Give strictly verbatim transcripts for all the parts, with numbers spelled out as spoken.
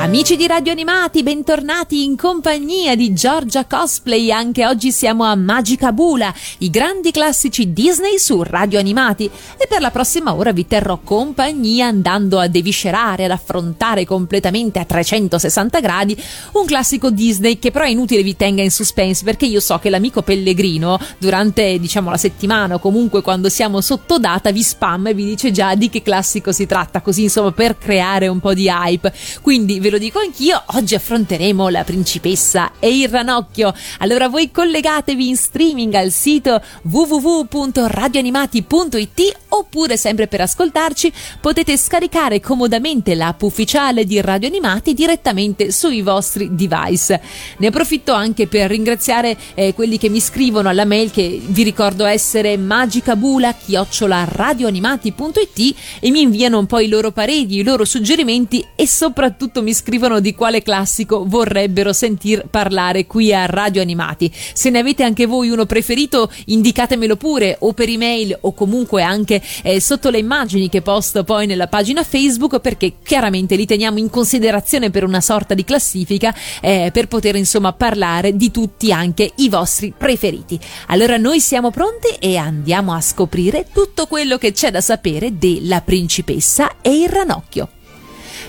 Amici di Radio Animati, bentornati in compagnia di Giorgia Cosplay. Anche oggi siamo a Magica Bula, i grandi classici Disney su Radio Animati, e per la prossima ora vi terrò compagnia andando a deviscerare, ad affrontare completamente a trecentosessanta gradi un classico Disney che però è inutile vi tenga in suspense, perché io so che l'amico Pellegrino durante, diciamo, la settimana o comunque quando siamo sottodata vi spam e vi dice già di che classico si tratta, così insomma per creare un po' di hype. Quindi ve lo dico anch'io, oggi affronteremo La principessa e il ranocchio. Allora voi collegatevi in streaming al sito w w w punto radio animati punto i t, oppure sempre per ascoltarci potete scaricare comodamente l'app ufficiale di Radio Animati direttamente sui vostri device. Ne approfitto anche per ringraziare eh, quelli che mi scrivono alla mail, che vi ricordo essere magicabula chiocciola radioanimati punto i t, e mi inviano poi i loro pareri, i loro suggerimenti, e soprattutto mi scrivono di quale classico vorrebbero sentir parlare qui a Radio Animati. Se ne avete anche voi uno preferito, indicatemelo pure o per email o comunque anche eh, sotto le immagini che posto poi nella pagina Facebook, perché chiaramente li teniamo in considerazione per una sorta di classifica eh, per poter insomma parlare di tutti, anche i vostri preferiti. Allora noi siamo pronti e andiamo a scoprire tutto quello che c'è da sapere della principessa e il ranocchio.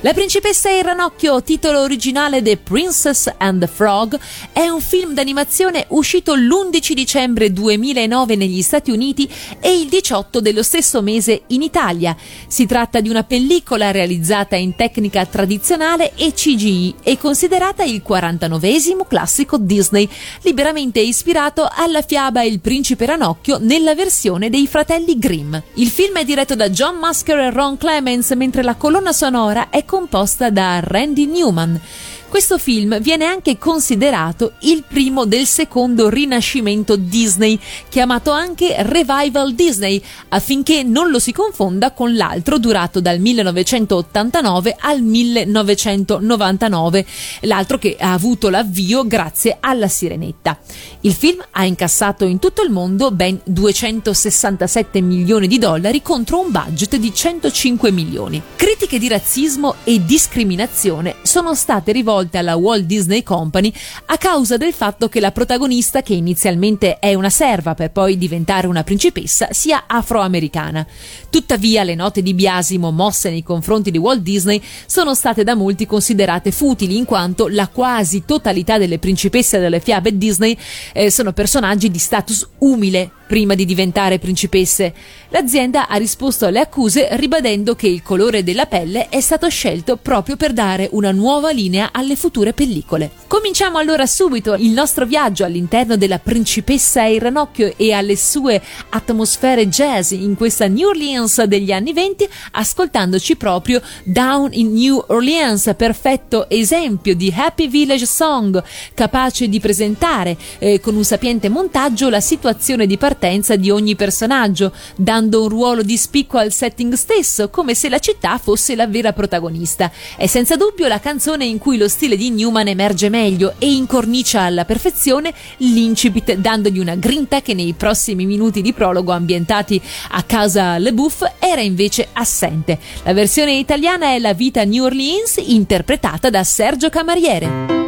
La principessa e il ranocchio, titolo originale The Princess and the Frog, è un film d'animazione uscito l'undici dicembre duemilanove negli Stati Uniti e il diciotto dello stesso mese in Italia. Si tratta di una pellicola realizzata in tecnica tradizionale e C G I e considerata il quarantanovesimo classico Disney, liberamente ispirato alla fiaba Il principe ranocchio nella versione dei fratelli Grimm. Il film è diretto da John Musker e Ron Clements, mentre la colonna sonora è composta da Randy Newman. Questo film viene anche considerato il primo del secondo rinascimento Disney, chiamato anche Revival Disney, affinché non lo si confonda con l'altro durato dal millenovecentottantanove al millenovecentonovantanove, l'altro che ha avuto l'avvio grazie alla Sirenetta. Il film ha incassato in tutto il mondo ben duecentosessantasette milioni di dollari contro un budget di centocinque milioni. Critiche di razzismo e discriminazione sono state rivolte alla Walt Disney Company a causa del fatto che la protagonista, che inizialmente è una serva per poi diventare una principessa, sia afroamericana. Tuttavia le note di biasimo mosse nei confronti di Walt Disney sono state da molti considerate futili, in quanto la quasi totalità delle principesse delle fiabe Disney eh, sono personaggi di status umile prima di diventare principesse. L'azienda ha risposto alle accuse ribadendo che il colore della pelle è stato scelto proprio per dare una nuova linea alle future pellicole. Cominciamo allora subito il nostro viaggio all'interno della principessa e il ranocchio e alle sue atmosfere jazz in questa New Orleans degli anni venti, ascoltandoci proprio Down in New Orleans, perfetto esempio di Happy Village Song, capace di presentare eh, con un sapiente montaggio la situazione di partenza di ogni personaggio, dando un ruolo di spicco al setting stesso, come se la città fosse la vera protagonista. È senza dubbio la canzone in cui lo stile di Newman emerge meglio e incornicia alla perfezione l'incipit, dandogli una grinta che nei prossimi minuti di prologo ambientati a casa La Bouff era invece assente. La versione italiana è La vita New Orleans, interpretata da Sergio Camariere.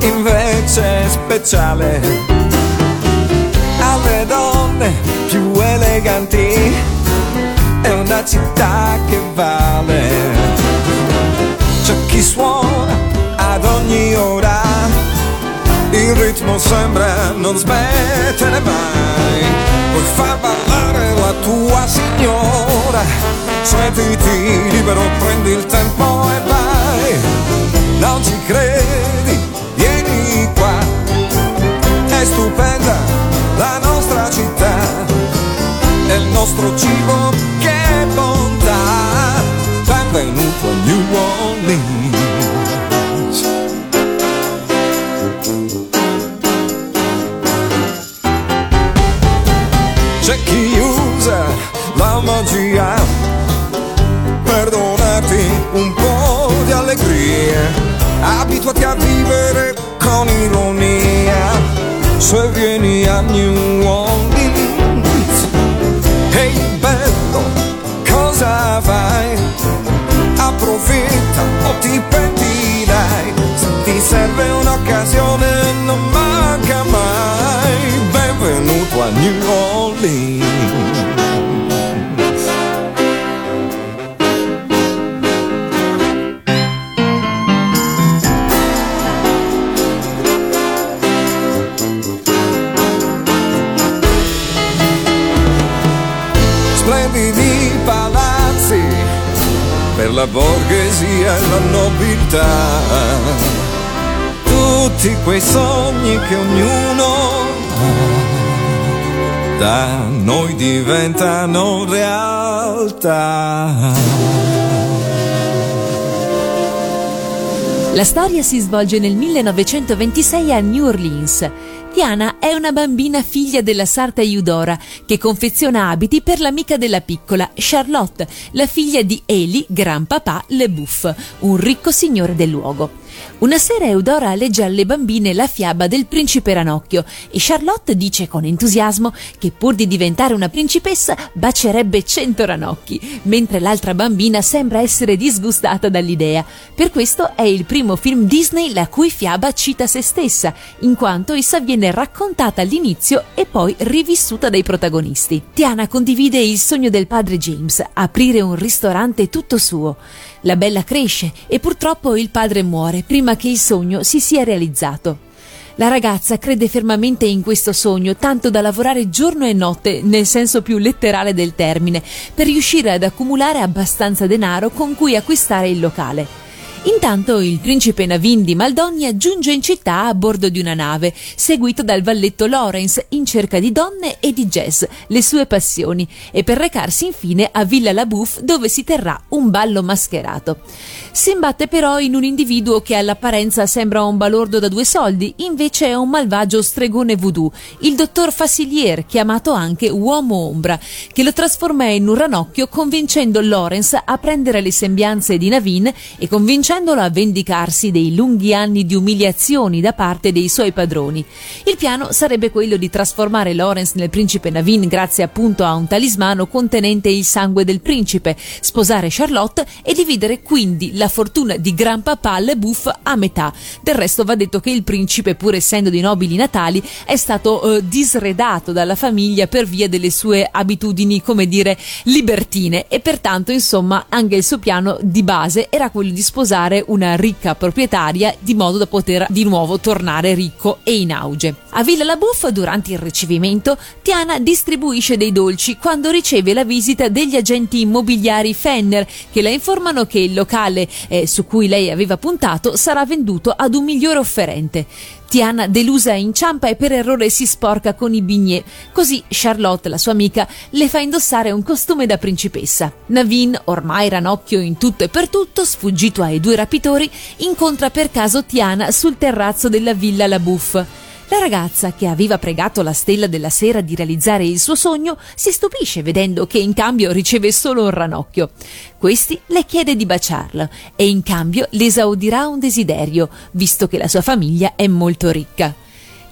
Invece è speciale, alle donne più eleganti, è una città che vale. C'è chi suona ad ogni ora, il ritmo sembra non smettere mai. Puoi far ballare la tua signora, sentiti libero, prendi il tempo e vai. Non ci credi? Vieni qua, è stupenda la nostra città, è il nostro cibo, che bontà, venuto a New Orleans. C'è chi usa la magia per donarti un po' di allegria, abituati a vivere con ironia, se vieni a New Orleans. Ehi hey, bello, cosa fai? Approfitta o ti pentirai, se ti serve un'occasione non manca mai. Benvenuto a New Orleans. Splendidi palazzi per la borghesia e la nobiltà, tutti quei sogni che ognuno ha, da noi diventano realtà. La storia si svolge nel millenovecentoventisei a New Orleans. Diana è una bambina figlia della sarta Eudora che confeziona abiti per l'amica della piccola, Charlotte, la figlia di Eli Gran Papà La Bouff, un ricco signore del luogo. Una sera Eudora legge alle bambine la fiaba del principe Ranocchio e Charlotte dice con entusiasmo che pur di diventare una principessa bacierebbe cento ranocchi, mentre l'altra bambina sembra essere disgustata dall'idea. Per questo è il primo film Disney la cui fiaba cita se stessa, in quanto essa viene raccontata all'inizio e poi rivissuta dai protagonisti. Diana condivide il sogno del padre James, aprire un ristorante tutto suo. La bella cresce e purtroppo il padre muore prima che il sogno si sia realizzato. La ragazza crede fermamente in questo sogno, tanto da lavorare giorno e notte, nel senso più letterale del termine, per riuscire ad accumulare abbastanza denaro con cui acquistare il locale. Intanto il principe Naveen di Maldonia giunge in città a bordo di una nave, seguito dal valletto Lawrence in cerca di donne e di jazz, le sue passioni, e per recarsi infine a Villa La Bouff dove si terrà un ballo mascherato. Si imbatte però in un individuo che all'apparenza sembra un balordo da due soldi, invece è un malvagio stregone voodoo, il dottor Facilier, chiamato anche Uomo Ombra, che lo trasforma in un ranocchio convincendo Lawrence a prendere le sembianze di Naveen e convincendo a vendicarsi dei lunghi anni di umiliazioni da parte dei suoi padroni. Il piano sarebbe quello di trasformare Lawrence nel principe Naveen grazie appunto a un talismano contenente il sangue del principe, sposare Charlotte e dividere quindi la fortuna di Gran Papà La Bouff a metà. Del resto va detto che il principe, pur essendo di nobili natali, è stato eh, disredato dalla famiglia per via delle sue abitudini, come dire, libertine, e pertanto insomma anche il suo piano di base era quello di sposare una ricca proprietaria di modo da poter di nuovo tornare ricco e in auge. A Villa La Bouff, durante il ricevimento, Diana distribuisce dei dolci quando riceve la visita degli agenti immobiliari Fenner, che la informano che il locale eh, su cui lei aveva puntato sarà venduto ad un migliore offerente. Diana, delusa, inciampa e per errore si sporca con i bignè. Così Charlotte, la sua amica, le fa indossare un costume da principessa. Naveen, ormai ranocchio in tutto e per tutto, sfuggito ai due rapitori, incontra per caso Diana sul terrazzo della Villa La Bouff. La ragazza, che aveva pregato la stella della sera di realizzare il suo sogno, si stupisce vedendo che in cambio riceve solo un ranocchio. Questi le chiede di baciarlo e in cambio le esaudirà un desiderio, visto che la sua famiglia è molto ricca.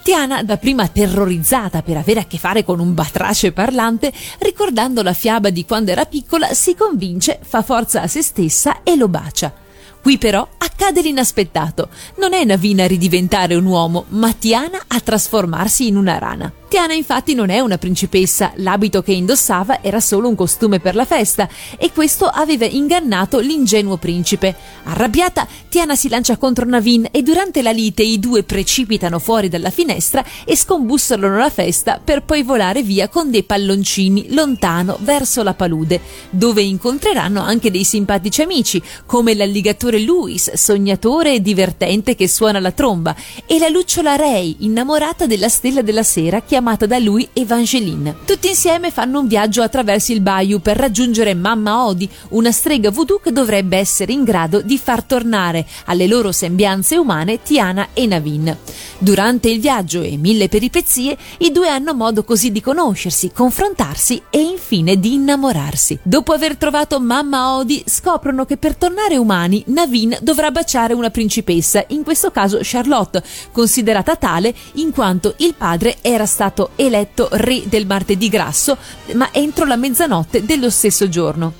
Diana, dapprima terrorizzata per avere a che fare con un batrace parlante, ricordando la fiaba di quando era piccola, si convince, fa forza a se stessa e lo bacia. Qui però accade l'inaspettato. Non è Naveen a ridiventare un uomo, ma Diana a trasformarsi in una rana. Diana infatti non è una principessa, l'abito che indossava era solo un costume per la festa e questo aveva ingannato l'ingenuo principe. Arrabbiata, Diana si lancia contro Naveen e durante la lite i due precipitano fuori dalla finestra e scombussolano la festa per poi volare via con dei palloncini lontano verso la palude, dove incontreranno anche dei simpatici amici come l'alligatore l'attore Louis, sognatore e divertente che suona la tromba, e la lucciola Ray, innamorata della stella della sera, chiamata da lui Evangeline. Tutti insieme fanno un viaggio attraverso il Bayou per raggiungere Mama Odie, una strega voodoo che dovrebbe essere in grado di far tornare alle loro sembianze umane Tiana e Naveen. Durante il viaggio e mille peripezie, i due hanno modo così di conoscersi, confrontarsi e infine di innamorarsi. Dopo aver trovato Mama Odie, scoprono che per tornare umani Naveen dovrà baciare una principessa, in questo caso Charlotte, considerata tale in quanto il padre era stato eletto re del martedì grasso, ma entro la mezzanotte dello stesso giorno.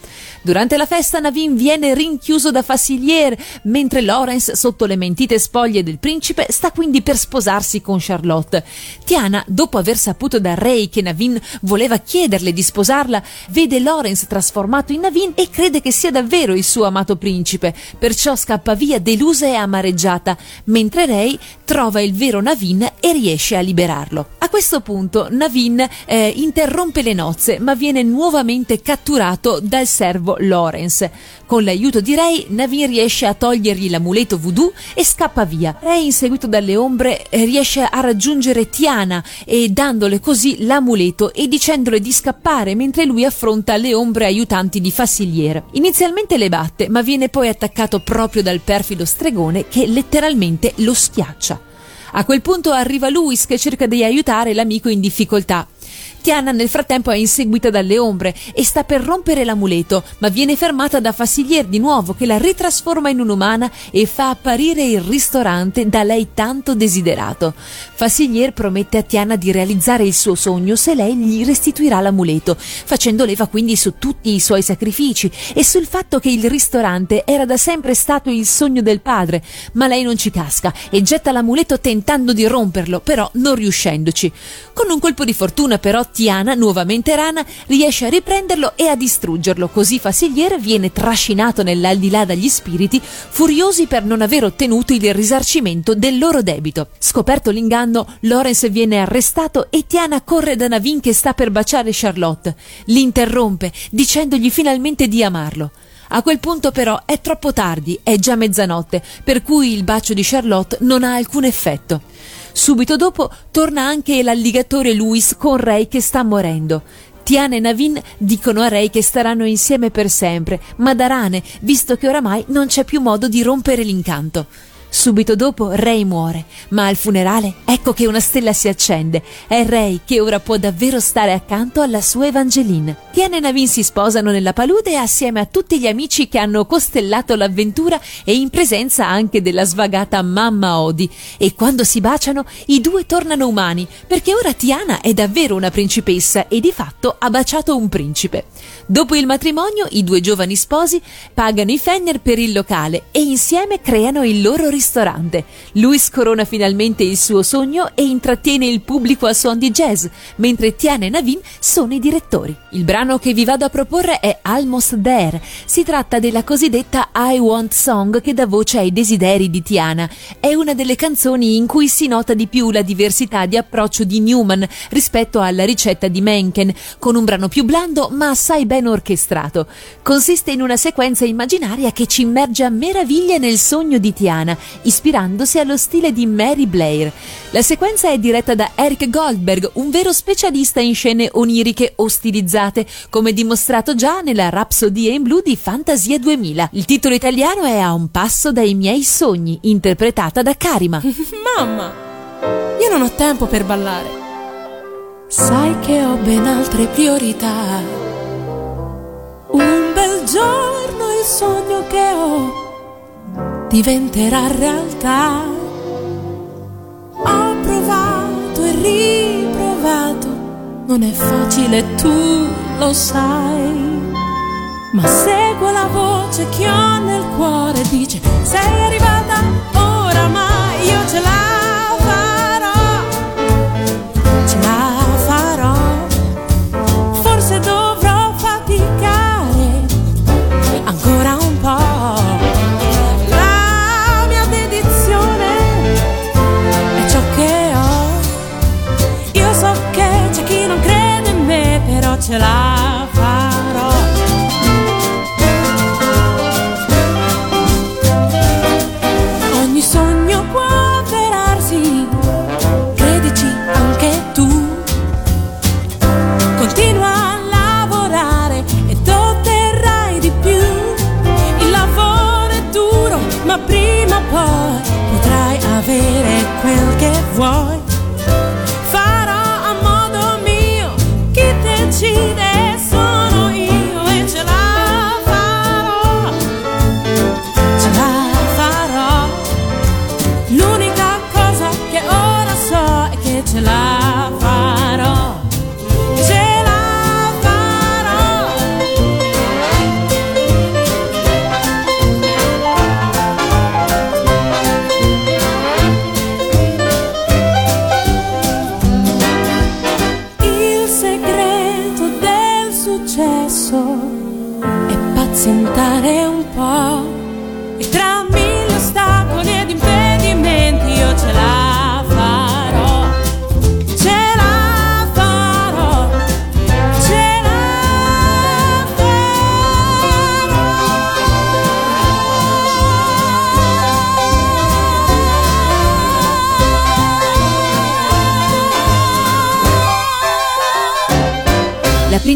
Durante la festa Naveen viene rinchiuso da Facilier, mentre Lawrence, sotto le mentite spoglie del principe, sta quindi per sposarsi con Charlotte. Tiana, dopo aver saputo da Ray che Naveen voleva chiederle di sposarla, vede Lawrence trasformato in Naveen e crede che sia davvero il suo amato principe, perciò scappa via delusa e amareggiata, mentre Ray trova il vero Naveen e riesce a liberarlo. A questo punto Naveen eh, interrompe le nozze, ma viene nuovamente catturato dal servo Lawrence. Con l'aiuto di Ray, Naveen riesce a togliergli l'amuleto voodoo e scappa via. Ray, inseguito dalle ombre, riesce a raggiungere Tiana e dandole così l'amuleto e dicendole di scappare, mentre lui affronta le ombre aiutanti di Facilier. Inizialmente le batte, ma viene poi attaccato proprio dal perfido stregone che letteralmente lo schiaccia. A quel punto arriva Louis che cerca di aiutare l'amico in difficoltà. Tiana nel frattempo è inseguita dalle ombre e sta per rompere l'amuleto, ma viene fermata da Facilier di nuovo, che la ritrasforma in un'umana e fa apparire il ristorante da lei tanto desiderato. Facilier promette a Tiana di realizzare il suo sogno se lei gli restituirà l'amuleto, facendo leva quindi su tutti i suoi sacrifici e sul fatto che il ristorante era da sempre stato il sogno del padre, ma lei non ci casca e getta l'amuleto tentando di romperlo, però non riuscendoci. Con un colpo di fortuna però Tiana, nuovamente rana, riesce a riprenderlo e a distruggerlo, così Facilier viene trascinato nell'aldilà dagli spiriti, furiosi per non aver ottenuto il risarcimento del loro debito. Scoperto l'inganno, Lawrence viene arrestato e Tiana corre da Naveen che sta per baciare Charlotte. L'interrompe, dicendogli finalmente di amarlo. A quel punto però è troppo tardi, è già mezzanotte, per cui il bacio di Charlotte non ha alcun effetto. Subito dopo torna anche l'alligatore Louis con Ray che sta morendo. Tiana e Naveen dicono a Ray che staranno insieme per sempre, ma da rane, visto che oramai non c'è più modo di rompere l'incanto. Subito dopo Ray muore, ma al funerale ecco che una stella si accende. È Ray che ora può davvero stare accanto alla sua Evangeline. Tiana e Naveen si sposano nella palude assieme a tutti gli amici che hanno costellato l'avventura e in presenza anche della svagata Mama Odie. E quando si baciano, i due tornano umani, perché ora Tiana è davvero una principessa e di fatto ha baciato un principe. Dopo il matrimonio, i due giovani sposi pagano i Fenner per il locale e insieme creano il loro ristorante. ristorante. Louis corona finalmente il suo sogno e intrattiene il pubblico a suon di jazz, mentre Tiana e Naveen sono i direttori. Il brano che vi vado a proporre è Almost There. Si tratta della cosiddetta I Want Song che dà voce ai desideri di Tiana. È una delle canzoni in cui si nota di più la diversità di approccio di Newman rispetto alla ricetta di Menken, con un brano più blando ma assai ben orchestrato. Consiste in una sequenza immaginaria che ci immerge a meraviglia nel sogno di Tiana, ispirandosi allo stile di Mary Blair. La sequenza è diretta da Eric Goldberg, un vero specialista in scene oniriche o stilizzate, come dimostrato già nella Rapsodia in blu di Fantasia duemila. Il titolo italiano è A un passo dai miei sogni, interpretata da Karima. Mamma, io non ho tempo per ballare. Sai che ho ben altre priorità. Un bel giorno il sogno che ho diventerà realtà. Ho provato e riprovato, non è facile, tu lo sai, ma seguo la voce che ho nel cuore, dice sei arrivata oramai, io ce la farò, ce la farò, forse dovrò faticare ancora un po'. Ce la farò. vuoi, farò a modo mio, chi decide sono io e ce la farò, ce la farò, l'unica cosa che ora so è che ce la farò, ce la farò. Il segreto del successo è pazientare un po' e tra mille ostacoli ed impedimenti io ce la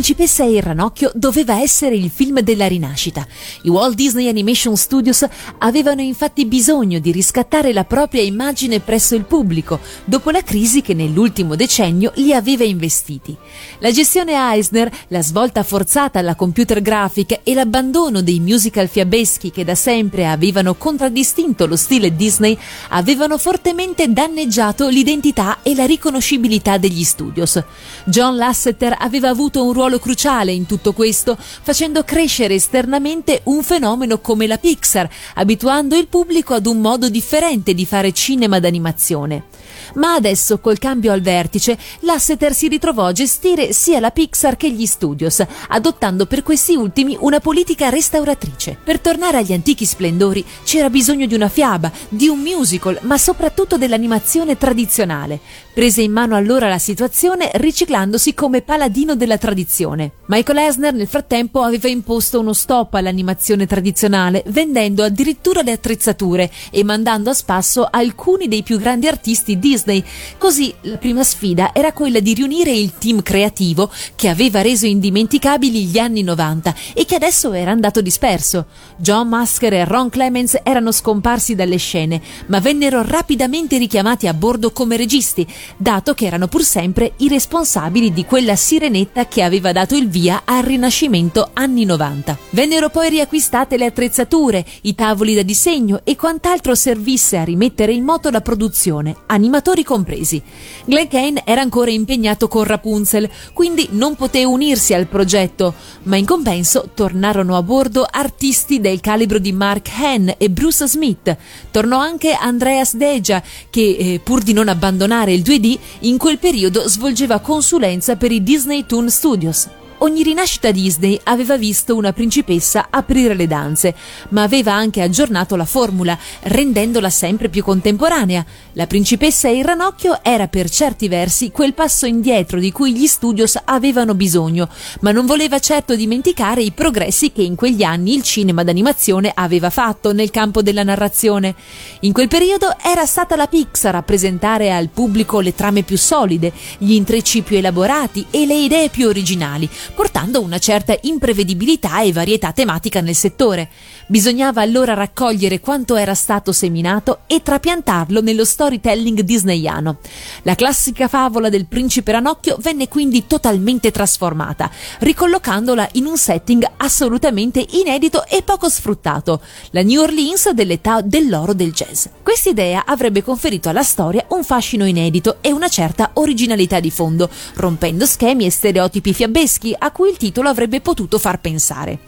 Principessa e il ranocchio doveva essere il film della rinascita. I Walt Disney Animation Studios avevano infatti bisogno di riscattare la propria immagine presso il pubblico, dopo la crisi che nell'ultimo decennio li aveva investiti. La gestione Eisner, la svolta forzata alla computer graphic e l'abbandono dei musical fiabeschi che da sempre avevano contraddistinto lo stile Disney avevano fortemente danneggiato l'identità e la riconoscibilità degli studios. John Lasseter aveva avuto un ruolo cruciale in tutto questo, facendo crescere esternamente un fenomeno come la Pixar, abituando il pubblico ad un modo differente di fare cinema d'animazione. Ma adesso, col cambio al vertice, Lasseter si ritrovò a gestire sia la Pixar che gli studios, adottando per questi ultimi una politica restauratrice. Per tornare agli antichi splendori c'era bisogno di una fiaba, di un musical, ma soprattutto dell'animazione tradizionale. Prese in mano allora la situazione riciclandosi come paladino della tradizione. Michael Eisner nel frattempo aveva imposto uno stop all'animazione tradizionale, vendendo addirittura le attrezzature e mandando a spasso alcuni dei più grandi artisti Disney. Così la prima sfida era quella di riunire il team creativo che aveva reso indimenticabili gli anni novanta e che adesso era andato disperso. John Musker e Ron Clements erano scomparsi dalle scene, ma vennero rapidamente richiamati a bordo come registi, dato che erano pur sempre i responsabili di quella Sirenetta che aveva dato il via al Rinascimento anni novanta. Vennero poi riacquistate le attrezzature, i tavoli da disegno e quant'altro servisse a rimettere in moto la produzione, animatori compresi. Glen Kane era ancora impegnato con Rapunzel, quindi non poté unirsi al progetto, ma in compenso tornarono a bordo artisti del calibro di Mark Hahn e Bruce Smith. Tornò anche Andreas Deja, che eh, pur di non abbandonare il due D, in quel periodo svolgeva consulenza per i Disney Toon Studios. Ogni rinascita Disney aveva visto una principessa aprire le danze, ma aveva anche aggiornato la formula, rendendola sempre più contemporanea. La principessa e il ranocchio era per certi versi quel passo indietro di cui gli studios avevano bisogno, ma non voleva certo dimenticare i progressi che in quegli anni il cinema d'animazione aveva fatto nel campo della narrazione. In quel periodo era stata la Pixar a presentare al pubblico le trame più solide, gli intrecci più elaborati e le idee più originali, portando una certa imprevedibilità e varietà tematica nel settore. Bisognava allora raccogliere quanto era stato seminato e trapiantarlo nello storytelling disneyano. La classica favola del principe ranocchio venne quindi totalmente trasformata, ricollocandola in un setting assolutamente inedito e poco sfruttato, la New Orleans dell'età dell'oro del jazz. Quest'idea avrebbe conferito alla storia un fascino inedito e una certa originalità di fondo, rompendo schemi e stereotipi fiabeschi a cui il titolo avrebbe potuto far pensare.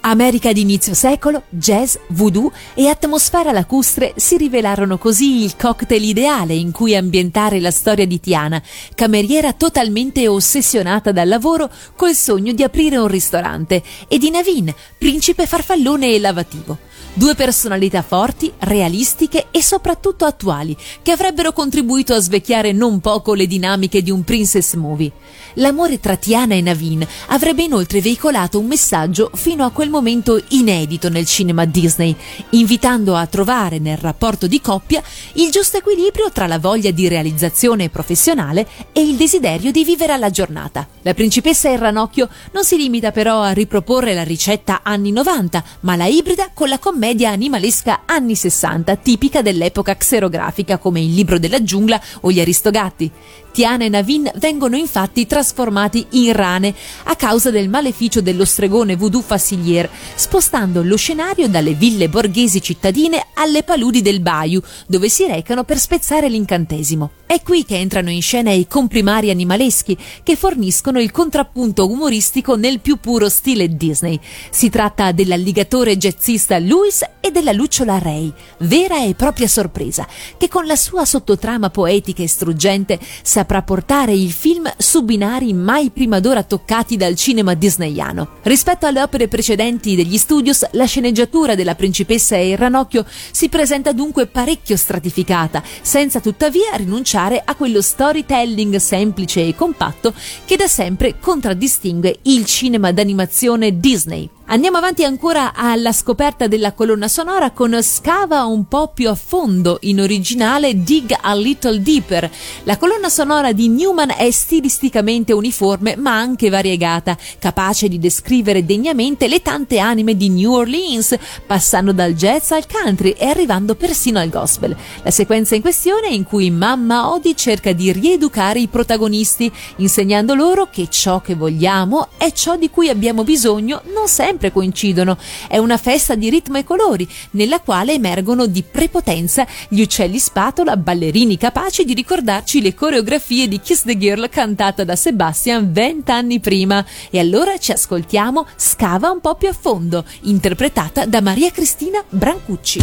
America di inizio secolo, jazz, voodoo e atmosfera lacustre si rivelarono così il cocktail ideale in cui ambientare la storia di Tiana, cameriera totalmente ossessionata dal lavoro col sogno di aprire un ristorante, e di Naveen, principe farfallone e lavativo. Due personalità forti, realistiche e soprattutto attuali, che avrebbero contribuito a svecchiare non poco le dinamiche di un princess movie. L'amore tra Tiana e Naveen avrebbe inoltre veicolato un messaggio fino a quel momento inedito nel cinema Disney, invitando a trovare nel rapporto di coppia il giusto equilibrio tra la voglia di realizzazione professionale e il desiderio di vivere alla giornata. La principessa e il ranocchio non si limita però a riproporre la ricetta anni novanta, ma la ibrida con la commedia animalesca anni sessanta, tipica dell'epoca xerografica come il Libro della giungla o gli Aristogatti. Tiana e Naveen vengono infatti trasformati in rane a causa del maleficio dello stregone voodoo Facilier, spostando lo scenario dalle ville borghesi cittadine alle paludi del Bayou, dove si recano per spezzare l'incantesimo. È qui che entrano in scena i comprimari animaleschi, che forniscono il contrappunto umoristico nel più puro stile Disney. Si tratta dell'alligatore jazzista Louis e della lucciola Ray, vera e propria sorpresa, che con la sua sottotrama poetica e struggente saprà portare il film su binari mai prima d'ora toccati dal cinema disneyano. Rispetto alle opere precedenti degli studios, la sceneggiatura della Principessa e il Ranocchio si presenta dunque parecchio stratificata, senza tuttavia rinunciare a quello storytelling semplice e compatto che da sempre contraddistingue il cinema d'animazione Disney. Andiamo avanti ancora alla scoperta della colonna sonora con Scava un po' più a fondo, in originale Dig a Little Deeper. La colonna sonora di Newman è stilisticamente uniforme ma anche variegata, capace di descrivere degnamente le tante anime di New Orleans, passando dal jazz al country e arrivando persino al gospel. La sequenza in questione è in cui Mama Odie cerca di rieducare i protagonisti, insegnando loro che ciò che vogliamo e ciò di cui abbiamo bisogno non sempre coincidono. È una festa di ritmo e colori, nella quale emergono di prepotenza gli uccelli spatola, ballerini capaci di ricordarci le coreografie di Kiss the Girl cantata da Sebastian vent'anni prima. E allora ci ascoltiamo Scava un po' più a fondo, interpretata da Maria Cristina Brancucci.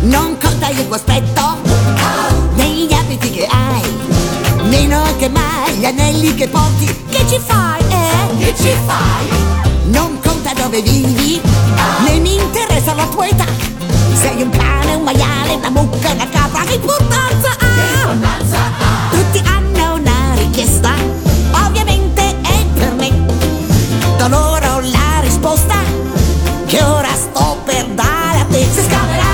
Non conta il tuo aspetto, oh, né gli abiti che hai, meno che mai gli anelli che porti. Che ci fai, eh? Che ci fai? Non conta dove vivi, oh, né mi interessa la tua età. Sei un cane, un maiale, una mucca, una capra, che importanza ha? Che importanza ha? Tutti hanno una richiesta, ovviamente è per me. Do loro la risposta che ora sto per dare a te. Se scaverai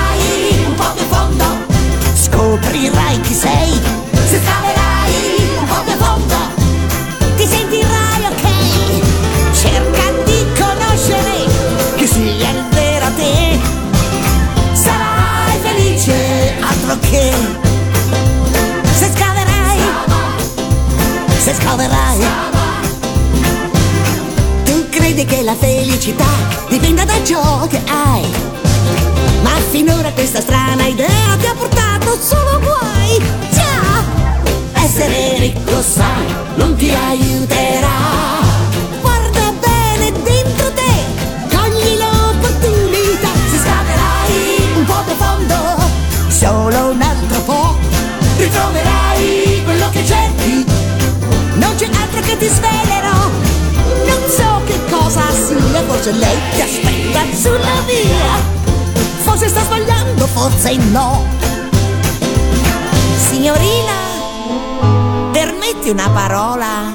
scoprirai chi sei, se scaverai un po' più a fondo ti sentirai ok. Cerca di conoscere chi sia il vero te, sarai felice altro che. Se scaverai, se scaverai, tu credi che la felicità dipenda da ciò che hai, ma finora questa strana idea ti ha portato solo guai. Già, essere ricco sai non ti aiuterà. Guarda bene dentro te, cogli l'opportunità. Se scaverai un po' più a fondo, solo un altro po', ritroverai quello che cerchi. Non c'è altro che ti svelerò. Non so che cosa sia, forse lei ti aspetta sulla via. Forse sta sbagliando, forse no. Signorina, permetti una parola?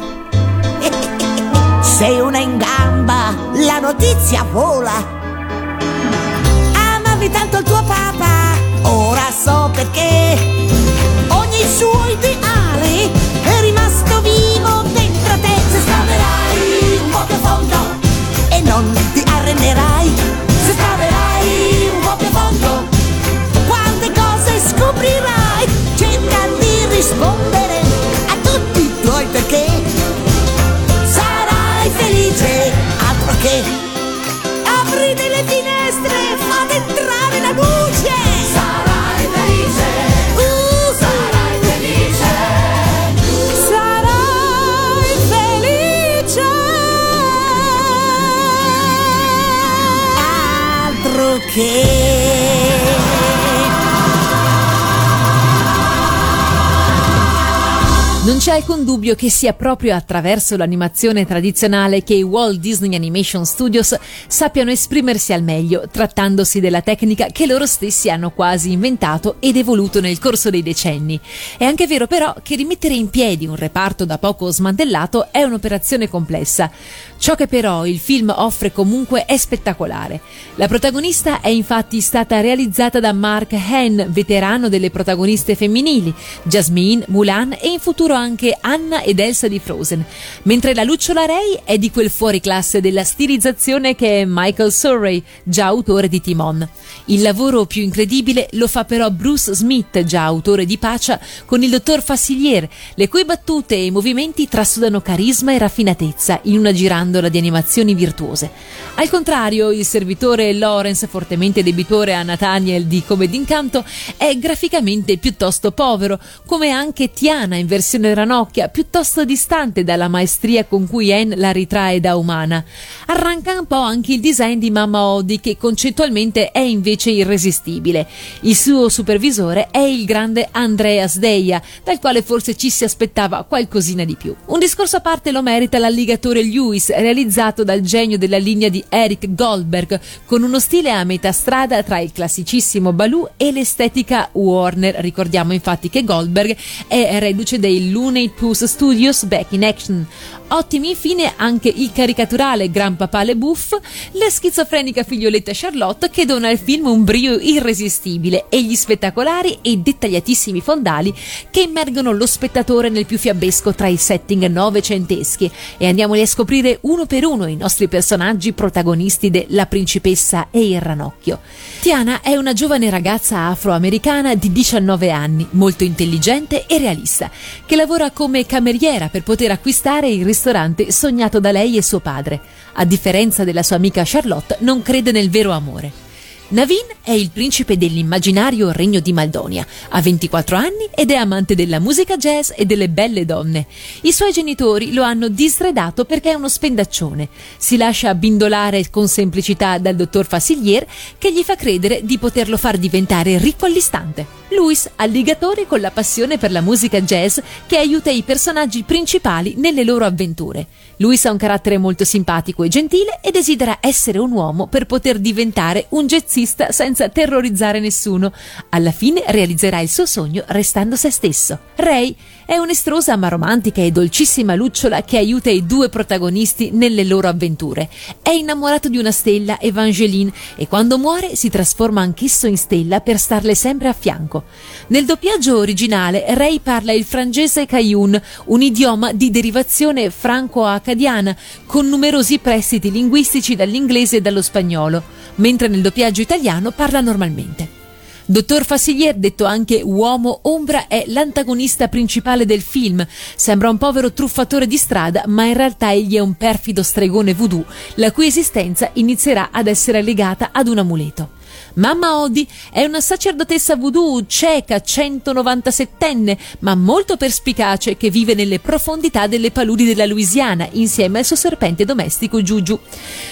Sei una in gamba, la notizia vola. Amavi tanto il tuo papà, ora so perché. Ogni suo ideale è rimasto vivo dentro te. Se scaverai un po' più a fondo e non ti arrenderai. Se scaverai fondo, quante cose scoprirai. Cerca di rispondere a tutti i tuoi perché, sarai felice altro che. Aprite le finestre, fate entrare la luce. Sarai felice, uh, sarai felice, sarai felice altro che. c'è alcun dubbio che sia proprio attraverso l'animazione tradizionale che i Walt Disney Animation Studios sappiano esprimersi al meglio, trattandosi della tecnica che loro stessi hanno quasi inventato ed evoluto nel corso dei decenni. È anche vero però che rimettere in piedi un reparto da poco smantellato è un'operazione complessa. Ciò che però il film offre comunque è spettacolare. La protagonista è infatti stata realizzata da Mark Hahn, veterano delle protagoniste femminili, Jasmine, Mulan e in futuro anche Anna ed Elsa di Frozen, mentre la lucciola Ray è di quel fuoriclasse della stilizzazione che è Michael Surrey, già autore di Timon. Il lavoro più incredibile lo fa però Bruce Smith, già autore di Pacha, con il dottor Facilier, le cui battute e movimenti trasudano carisma e raffinatezza in una giranda di animazioni virtuose. Al contrario, il servitore Lawrence, fortemente debitore a Nathaniel di Come d'Incanto, è graficamente piuttosto povero, come anche Tiana in versione ranocchia, piuttosto distante dalla maestria con cui Anne la ritrae da umana. Arranca un po' anche il design di Mama Odie, che concettualmente è invece irresistibile. Il suo supervisore è il grande Andreas Deia, dal quale forse ci si aspettava qualcosina di più. Un discorso a parte lo merita l'alligatore Louis, realizzato dal genio della linea di Eric Goldberg, con uno stile a metà strada tra il classicissimo Baloo e l'estetica Warner. Ricordiamo infatti che Goldberg è reduce dei Looney Tunes Studios Back in Action. Ottimi infine anche il caricaturale Gran Papà La Bouff, la schizofrenica figlioletta Charlotte, che dona al film un brio irresistibile, e gli spettacolari e dettagliatissimi fondali che immergono lo spettatore nel più fiabesco tra i setting novecenteschi. E andiamoli a scoprire uno per uno i nostri personaggi protagonisti de La Principessa e il Ranocchio. Tiana è una giovane ragazza afroamericana di diciannove anni, molto intelligente e realista, che lavora come cameriera per poter acquistare il ristorante sognato da lei e suo padre. A differenza della sua amica Charlotte, non crede nel vero amore. Naveen è il principe dell'immaginario regno di Maldonia, ha ventiquattro anni ed è amante della musica jazz e delle belle donne. I suoi genitori lo hanno disredato perché è uno spendaccione. Si lascia abbindolare con semplicità dal dottor Facilier, che gli fa credere di poterlo far diventare ricco all'istante. Louis, alligatore con la passione per la musica jazz, che aiuta i personaggi principali nelle loro avventure. Louis ha un carattere molto simpatico e gentile e desidera essere un uomo per poter diventare un jazzista senza terrorizzare nessuno. Alla fine realizzerà il suo sogno restando se stesso. Ray è un'estrosa ma romantica e dolcissima lucciola che aiuta i due protagonisti nelle loro avventure. È innamorato di una stella, Evangeline, e quando muore si trasforma anch'esso in stella per starle sempre a fianco. Nel doppiaggio originale Ray parla il francese Cajun, un idioma di derivazione franco-acadiana, con numerosi prestiti linguistici dall'inglese e dallo spagnolo, mentre nel doppiaggio italiano parla normalmente. Dottor Facilier, detto anche Uomo Ombra, è l'antagonista principale del film. Sembra un povero truffatore di strada, ma in realtà egli è un perfido stregone voodoo, la cui esistenza inizierà ad essere legata ad un amuleto. Mamma Odie è una sacerdotessa voodoo cieca, centonovantasettenne, ma molto perspicace, che vive nelle profondità delle paludi della Louisiana insieme al suo serpente domestico Juju.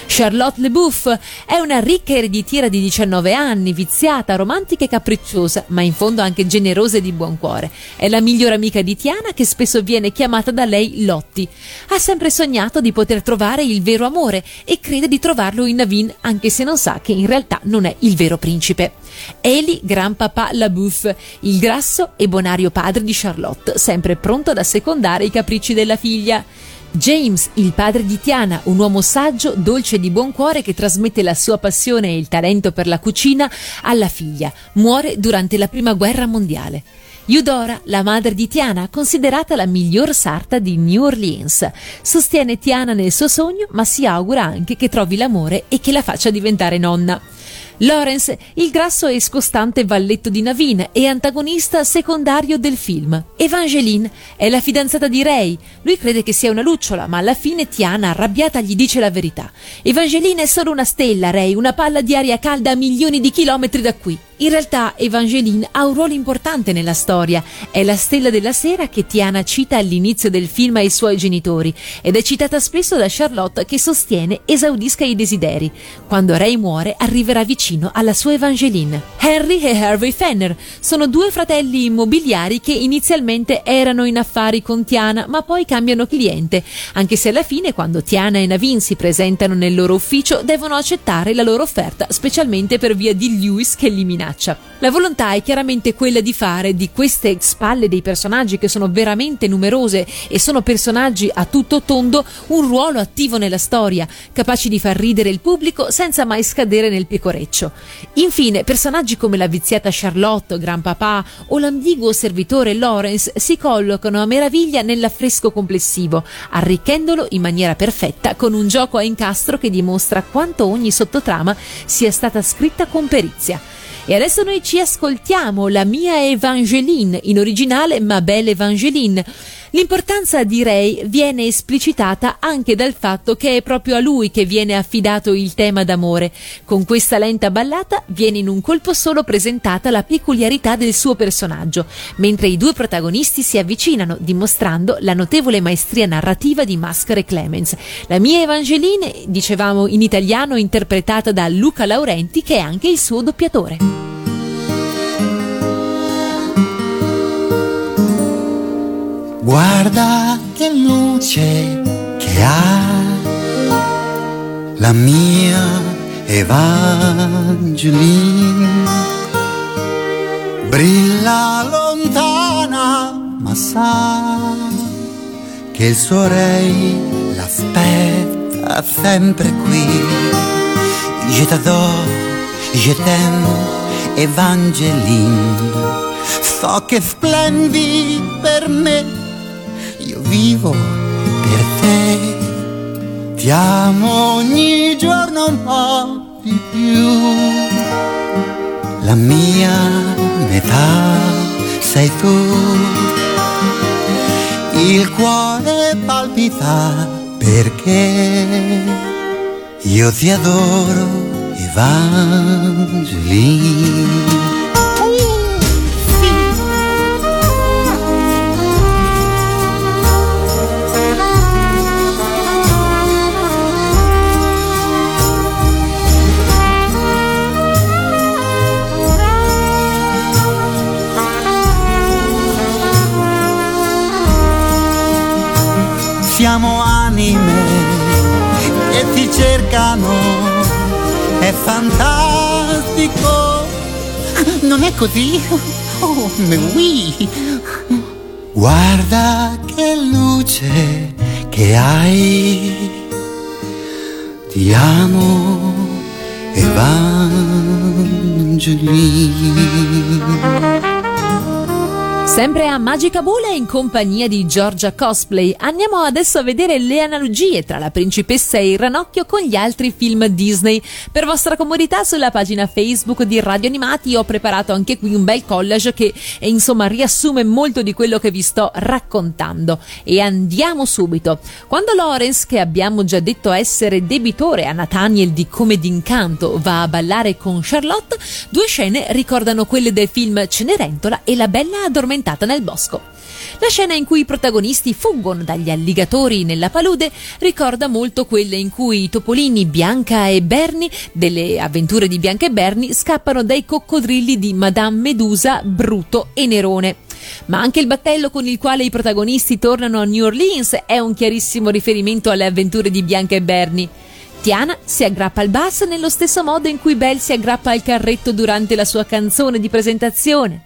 Charlotte La Bouff è una ricca ereditiera di diciannove anni, viziata, romantica e capricciosa, ma in fondo anche generosa e di buon cuore. È la migliore amica di Tiana, che spesso viene chiamata da lei Lottie. Ha sempre sognato di poter trovare il vero amore e crede di trovarlo in Naveen, anche se non sa che in realtà non è il vero principe. Eli Gran Papà La Bouff, il grasso e bonario padre di Charlotte, sempre pronto ad assecondare i capricci della figlia. James, il padre di Tiana, un uomo saggio, dolce e di buon cuore, che trasmette la sua passione e il talento per la cucina alla figlia. Muore durante la prima guerra mondiale. Eudora, la madre di Tiana, considerata la miglior sarta di New Orleans, sostiene Tiana nel suo sogno, ma si augura anche che trovi l'amore e che la faccia diventare nonna. Lawrence, il grasso e scostante valletto di Naveen e antagonista secondario del film. Evangeline è la fidanzata di Ray. Lui crede che sia una lucciola, ma alla fine Tiana, arrabbiata, gli dice la verità. Evangeline è solo una stella, Ray, una palla di aria calda a milioni di chilometri da qui. In realtà Evangeline ha un ruolo importante nella storia. È la stella della sera che Tiana cita all'inizio del film ai suoi genitori, ed è citata spesso da Charlotte, che sostiene esaudisca i desideri. Quando Ray muore arriverà vicino vicino alla sua Evangeline. Harry e Harvey Fenner sono due fratelli immobiliari che inizialmente erano in affari con Tiana, ma poi cambiano cliente, anche se alla fine, quando Tiana e Naveen si presentano nel loro ufficio, devono accettare la loro offerta, specialmente per via di Louis che li minaccia. La volontà è chiaramente quella di fare di queste spalle dei personaggi, che sono veramente numerose e sono personaggi a tutto tondo, un ruolo attivo nella storia, capaci di far ridere il pubblico senza mai scadere nel pecoreccio. Infine, personaggi come la viziata Charlotte, Gran Papà o l'ambiguo servitore Lawrence si collocano a meraviglia nell'affresco complessivo, arricchendolo in maniera perfetta con un gioco a incastro che dimostra quanto ogni sottotrama sia stata scritta con perizia. E adesso noi ci ascoltiamo La mia Evangeline, in originale Ma Belle Evangeline. L'importanza di Ray viene esplicitata anche dal fatto che è proprio a lui che viene affidato il tema d'amore. Con questa lenta ballata viene in un colpo solo presentata la peculiarità del suo personaggio, mentre i due protagonisti si avvicinano, dimostrando la notevole maestria narrativa di Musker e Clements. La mia Evangeline, dicevamo in italiano, interpretata da Luca Laurenti, che è anche il suo doppiatore. Guarda che luce che ha la mia Evangeline, brilla lontana, ma sa che il suo Re l'aspetta sempre qui. Je t'adore, je t'aime, Evangeline, so che splendi per me. Io vivo per te, ti amo ogni giorno un po' di più. La mia metà sei tu, il cuore palpita perché io ti adoro, Evangeline. Siamo anime che ti cercano, è fantastico, non è così? Oh, ma oui! Guarda che luce che hai, ti amo, Evangeline. Sempre a Magica Bula in compagnia di Giorgia Cosplay, andiamo adesso a vedere le analogie tra La principessa e il ranocchio con gli altri film Disney. Per vostra comodità, sulla pagina Facebook di Radio Animati ho preparato anche qui un bel collage che insomma riassume molto di quello che vi sto raccontando. E andiamo subito. Quando Lawrence, che abbiamo già detto essere debitore a Nathaniel di Come d'incanto, va a ballare con Charlotte, due scene ricordano quelle del film Cenerentola e La bella addormentata nel bosco. La scena in cui i protagonisti fuggono dagli alligatori nella palude ricorda molto quelle in cui i topolini Bianca e Berni, delle avventure di Bianca e Berni, scappano dai coccodrilli di Madame Medusa, Bruto e Nerone. Ma anche il battello con il quale i protagonisti tornano a New Orleans è un chiarissimo riferimento alle avventure di Bianca e Berni. Tiana si aggrappa al bus nello stesso modo in cui Belle si aggrappa al carretto durante la sua canzone di presentazione.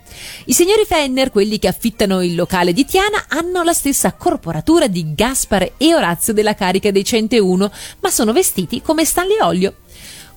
I signori Fenner, quelli che affittano il locale di Tiana, hanno la stessa corporatura di Gaspare e Orazio della carica dei centouno, ma sono vestiti come Stanley Olio.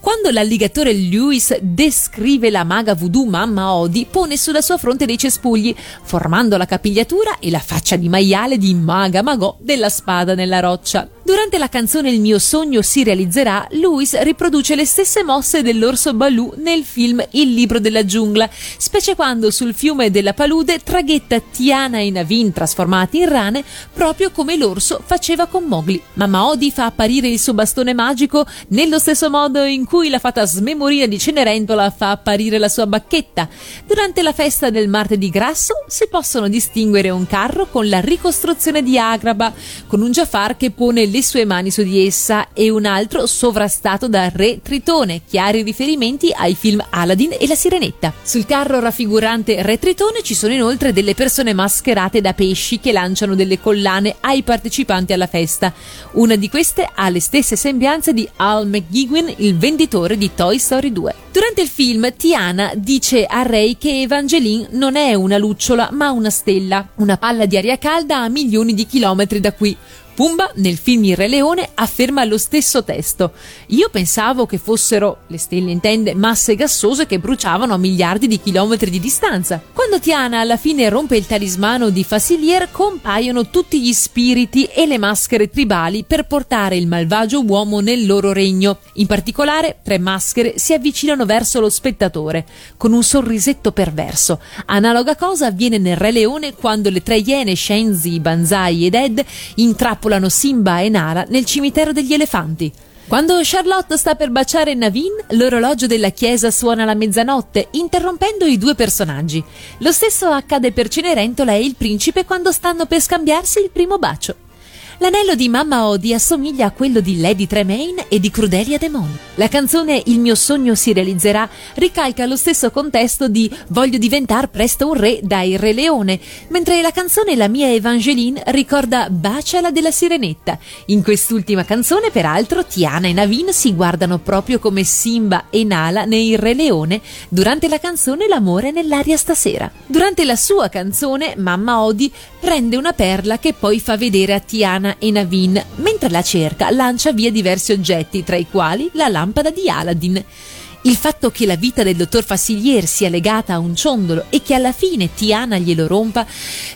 Quando l'alligatore Louis descrive la maga voodoo Mama Odie, pone sulla sua fronte dei cespugli, formando la capigliatura e la faccia di maiale di Maga Magò della spada nella roccia. Durante la canzone Il mio sogno si realizzerà, Louis riproduce le stesse mosse dell'orso Baloo nel film Il libro della giungla, specie quando sul fiume della palude traghetta Tiana e Naveen trasformati in rane, proprio come l'orso faceva con Mowgli. Mama Odie fa apparire il suo bastone magico nello stesso modo in cui cui la fata smemorina di Cenerentola fa apparire la sua bacchetta. Durante la festa del martedì grasso si possono distinguere un carro con la ricostruzione di Agraba, con un Giafar che pone le sue mani su di essa e un altro sovrastato da Re Tritone, chiari riferimenti ai film Aladdin e la Sirenetta. Sul carro raffigurante Re Tritone ci sono inoltre delle persone mascherate da pesci che lanciano delle collane ai partecipanti alla festa. Una di queste ha le stesse sembianze di Al McGuigan, il venditore di Toy Story due. Durante il film Tiana dice a Ray che Evangeline non è una lucciola ma una stella, una palla di aria calda a milioni di chilometri da qui. Pumba, nel film Il Re Leone, afferma lo stesso testo. Io pensavo che fossero, le stelle intende, masse gassose che bruciavano a miliardi di chilometri di distanza. Quando Tiana alla fine rompe il talismano di Facilier, compaiono tutti gli spiriti e le maschere tribali per portare il malvagio uomo nel loro regno. In particolare, tre maschere si avvicinano verso lo spettatore, con un sorrisetto perverso. Analoga cosa avviene nel Re Leone quando le tre iene, Shenzi, Banzai ed Ed, intrappolano volano Simba e Nala nel cimitero degli elefanti. Quando Charlotte sta per baciare Naveen, l'orologio della chiesa suona la mezzanotte, interrompendo i due personaggi. Lo stesso accade per Cenerentola e il principe quando stanno per scambiarsi il primo bacio. L'anello di Mama Odie assomiglia a quello di Lady Tremaine e di Crudelia De Mon. La canzone Il mio sogno si realizzerà ricalca lo stesso contesto di Voglio diventar presto un re dai Re Leone, mentre la canzone La mia Evangeline ricorda Baciala della Sirenetta. In quest'ultima canzone, peraltro, Tiana e Naveen si guardano proprio come Simba e Nala nei Re Leone durante la canzone L'amore nell'aria stasera. Durante la sua canzone, Mama Odie prende una perla che poi fa vedere a Tiana e Naveen, mentre la cerca lancia via diversi oggetti, tra i quali la lampada di Aladdin. Il fatto che la vita del dottor Facilier sia legata a un ciondolo e che alla fine Tiana glielo rompa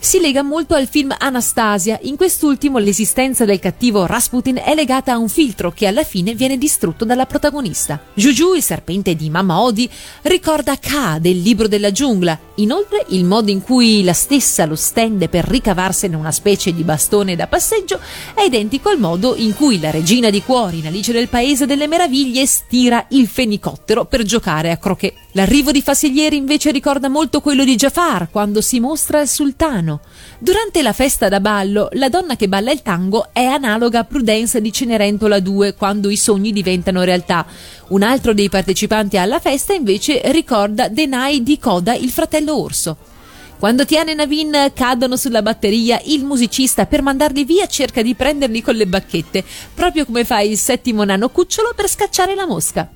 si lega molto al film Anastasia. In quest'ultimo l'esistenza del cattivo Rasputin è legata a un filtro che alla fine viene distrutto dalla protagonista. Juju, il serpente di Mama Odie, ricorda Ka del Libro della giungla. Inoltre il modo in cui la stessa lo stende per ricavarsene una specie di bastone da passeggio è identico al modo in cui la regina di cuori in Alice nel Paese delle Meraviglie stira il fenicottero per giocare a croquet. L'arrivo di Facilier invece ricorda molto quello di Jafar quando si mostra al sultano. Durante la festa da ballo, la donna che balla il tango è analoga a Prudence di Cenerentola due quando i sogni diventano realtà. Un altro dei partecipanti alla festa invece ricorda Denai di Coda, il fratello orso. Quando Tiana e Naveen cadono sulla batteria, il musicista per mandarli via cerca di prenderli con le bacchette, proprio come fa il settimo nano cucciolo per scacciare la mosca.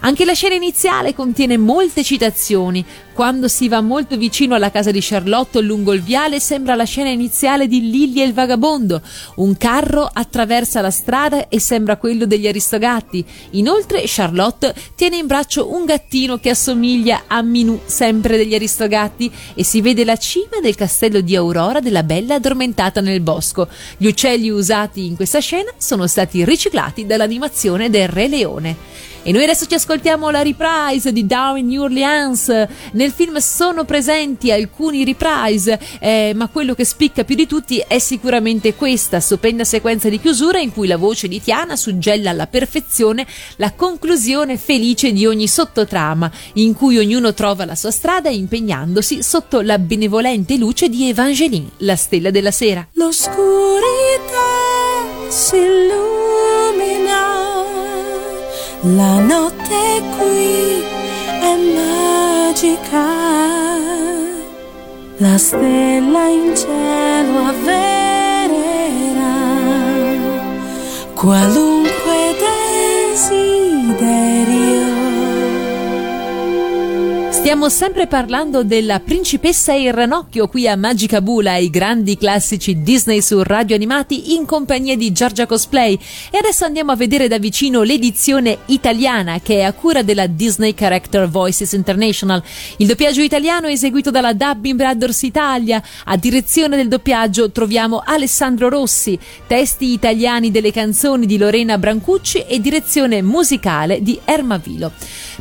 Anche la scena iniziale contiene molte citazioni. Quando si va molto vicino alla casa di Charlotte lungo il viale sembra la scena iniziale di Lily e il vagabondo. Un carro attraversa la strada e sembra quello degli Aristogatti. Inoltre Charlotte tiene in braccio un gattino che assomiglia a Minù, sempre degli Aristogatti, e si vede la cima del castello di Aurora della Bella addormentata nel bosco. Gli uccelli usati in questa scena sono stati riciclati dall'animazione del Re Leone. E noi adesso ci ascoltiamo la reprise di Down in New Orleans. Nel film sono presenti alcuni reprise, eh, ma quello che spicca più di tutti è sicuramente questa stupenda sequenza di chiusura in cui la voce di Tiana suggella alla perfezione la conclusione felice di ogni sottotrama, in cui ognuno trova la sua strada impegnandosi sotto la benevolente luce di Evangeline, la stella della sera. L'oscurità si illumina, la notte qui è magica, la stella in cielo avvererà qualunque desiderio. Stiamo sempre parlando della Principessa e il Ranocchio qui a Magica Bula, i grandi classici Disney su Radio Animati in compagnia di Giorgia Cosplay, e adesso andiamo a vedere da vicino l'edizione italiana che è a cura della Disney Character Voices International. Il doppiaggio italiano è eseguito dalla Dubbing Brothers Italia. A direzione del doppiaggio troviamo Alessandro Rossi, testi italiani delle canzoni di Lorena Brancucci e direzione musicale di Erma Vilo.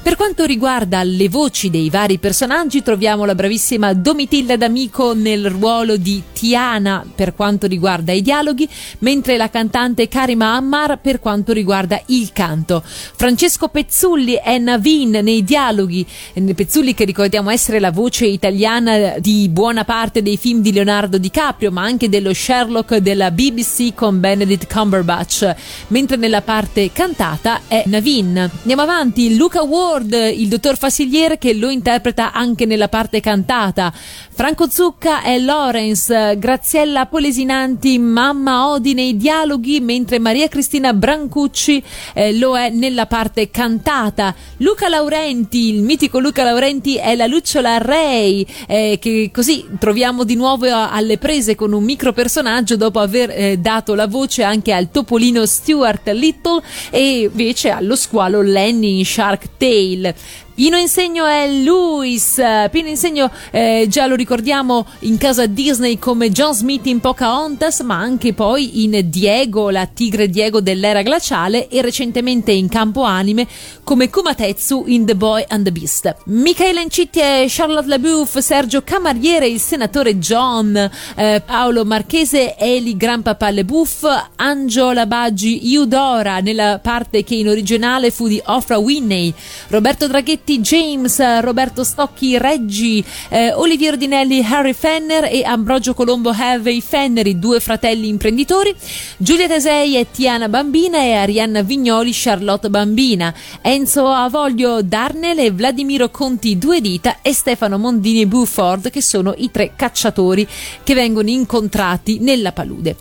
Per quanto riguarda le voci dei dei vari personaggi troviamo la bravissima Domitilla D'Amico nel ruolo di Tiana per quanto riguarda i dialoghi, mentre la cantante Karima Ammar per quanto riguarda il canto. Francesco Pezzulli è Naveen nei dialoghi, Pezzulli che ricordiamo essere la voce italiana di buona parte dei film di Leonardo DiCaprio, ma anche dello Sherlock della B B C con Benedict Cumberbatch, mentre nella parte cantata è Naveen. Andiamo avanti, Luca Ward, il dottor Facilier, che lo interpreta anche nella parte cantata. Franco Zucca è Lawrence, Graziella Polesinanti Mamma Odie nei dialoghi, mentre Maria Cristina Brancucci eh, lo è nella parte cantata. Luca Laurenti, il mitico Luca Laurenti, è la lucciola Ray, eh, che così troviamo di nuovo alle prese con un micro personaggio dopo aver eh, dato la voce anche al topolino Stuart Little e invece allo squalo Lenny in Shark Tale. Pino Insegno è Louis. Pino Insegno eh, già lo ricordiamo in casa Disney come John Smith in Pocahontas, ma anche poi in Diego, la tigre Diego dell'era glaciale, e recentemente in campo anime come Kumatetsu in The Boy and the Beast. Michele Encitti è Charlotte La Bouff, Sergio Camariere il senatore John, eh, Paolo Marchese Eli Gran Papà La Bouff, Angiola Baggi Iudora nella parte che in originale fu di Ofra Winnie, Roberto Draghetti James, Roberto Stocchi Reggi, eh, Oliviero Dinelli Harry Fenner e Ambrogio Colombo Harvey Fenner, i due fratelli imprenditori. Giulia Tesei è Tiana Bambina e Arianna Vignoli Charlotte Bambina, Enzo Avoglio Darnel e Vladimiro Conti Due Dita e Stefano Mondini Buford, che sono i tre cacciatori che vengono incontrati nella palude.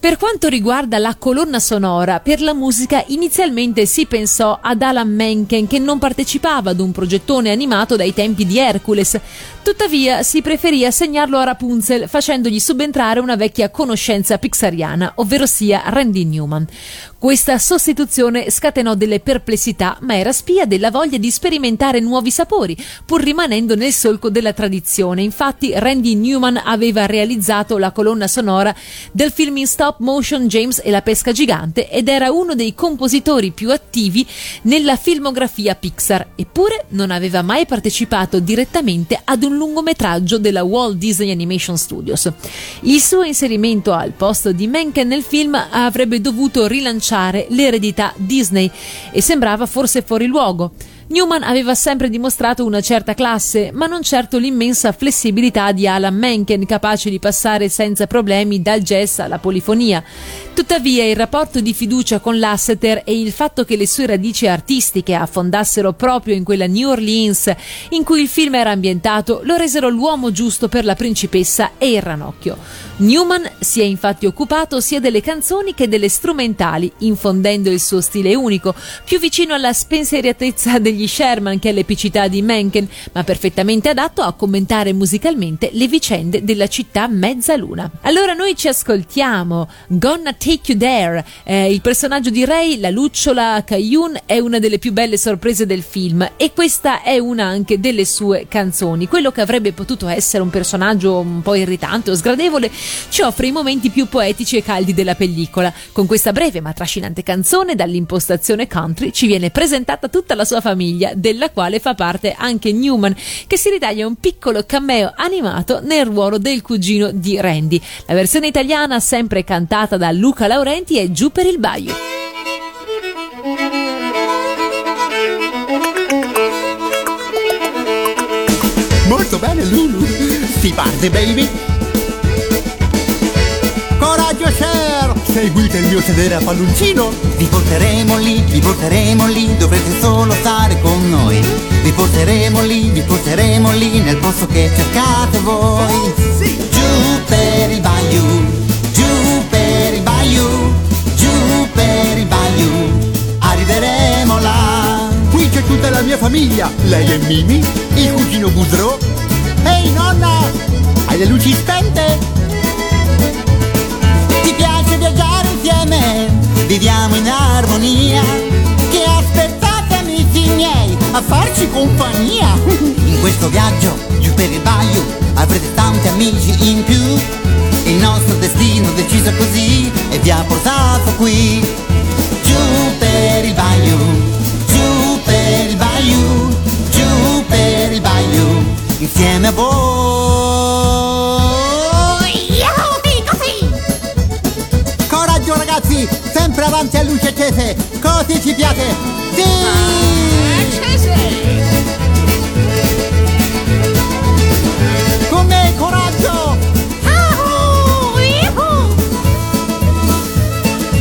Per quanto riguarda la colonna sonora, per la musica inizialmente si pensò ad Alan Menken, che non partecipava ad un progettone animato dai tempi di Hercules, tuttavia si preferì assegnarlo a Rapunzel facendogli subentrare una vecchia conoscenza pixariana, ovvero sia Randy Newman. Questa sostituzione scatenò delle perplessità, ma era spia della voglia di sperimentare nuovi sapori, pur rimanendo nel solco della tradizione. Infatti Randy Newman aveva realizzato la colonna sonora del film in stop motion James e la pesca gigante ed era uno dei compositori più attivi nella filmografia Pixar, eppure non aveva mai partecipato direttamente ad un lungometraggio della Walt Disney Animation Studios. Il suo inserimento al posto di Menken nel film avrebbe dovuto rilanciare l'eredità Disney e sembrava forse fuori luogo. Newman aveva sempre dimostrato una certa classe, ma non certo l'immensa flessibilità di Alan Menken, capace di passare senza problemi dal jazz alla polifonia. Tuttavia il rapporto di fiducia con Lasseter e il fatto che le sue radici artistiche affondassero proprio in quella New Orleans in cui il film era ambientato lo resero l'uomo giusto per la principessa e il ranocchio. Newman si è infatti occupato sia delle canzoni che delle strumentali, infondendo il suo stile unico, più vicino alla spensieratezza degli Sherman che è l'epicità di Menken, ma perfettamente adatto a commentare musicalmente le vicende della città mezzaluna. Allora noi ci ascoltiamo Gonna Take You There. Eh, il personaggio di Ray, la lucciola Cayun, è una delle più belle sorprese del film e questa è una anche delle sue canzoni. Quello che avrebbe potuto essere un personaggio un po' irritante o sgradevole ci offre i momenti più poetici e caldi della pellicola. Con questa breve ma trascinante canzone dall'impostazione country ci viene presentata tutta la sua famiglia, della quale fa parte anche Newman, che si ritaglia un piccolo cameo animato nel ruolo del cugino di Randy. La versione italiana, sempre cantata da Luca Laurenti, è Giù per il Bayou. Molto bene Lulu, si parte baby. Coraggio Cher, seguite il mio sedere a palloncino. Vi porteremo lì, vi porteremo lì, dovrete solo stare con noi. Vi porteremo lì, vi porteremo lì, nel posto che cercate voi. Oh, sì. Giù per il Bayou, giù per il Bayou, giù per il Bayou, arriveremo là. Qui c'è tutta la mia famiglia, lei è Mimi, il cugino Goudreau. Ehi nonna, hai le luci spente? Viaggiare insieme, viviamo in armonia. Che aspettate amici miei a farci compagnia. In questo viaggio giù per il Bayou avrete tanti amici in più. Il nostro destino deciso così e vi ha portato qui. Giù per il Bayou, giù per il Bayou, giù per il Bayou. insieme a voi. Yahoo, così! Coraggio ragazzi, sempre avanti a luce accese, così ci piace. Sì! Ah, con me coraggio!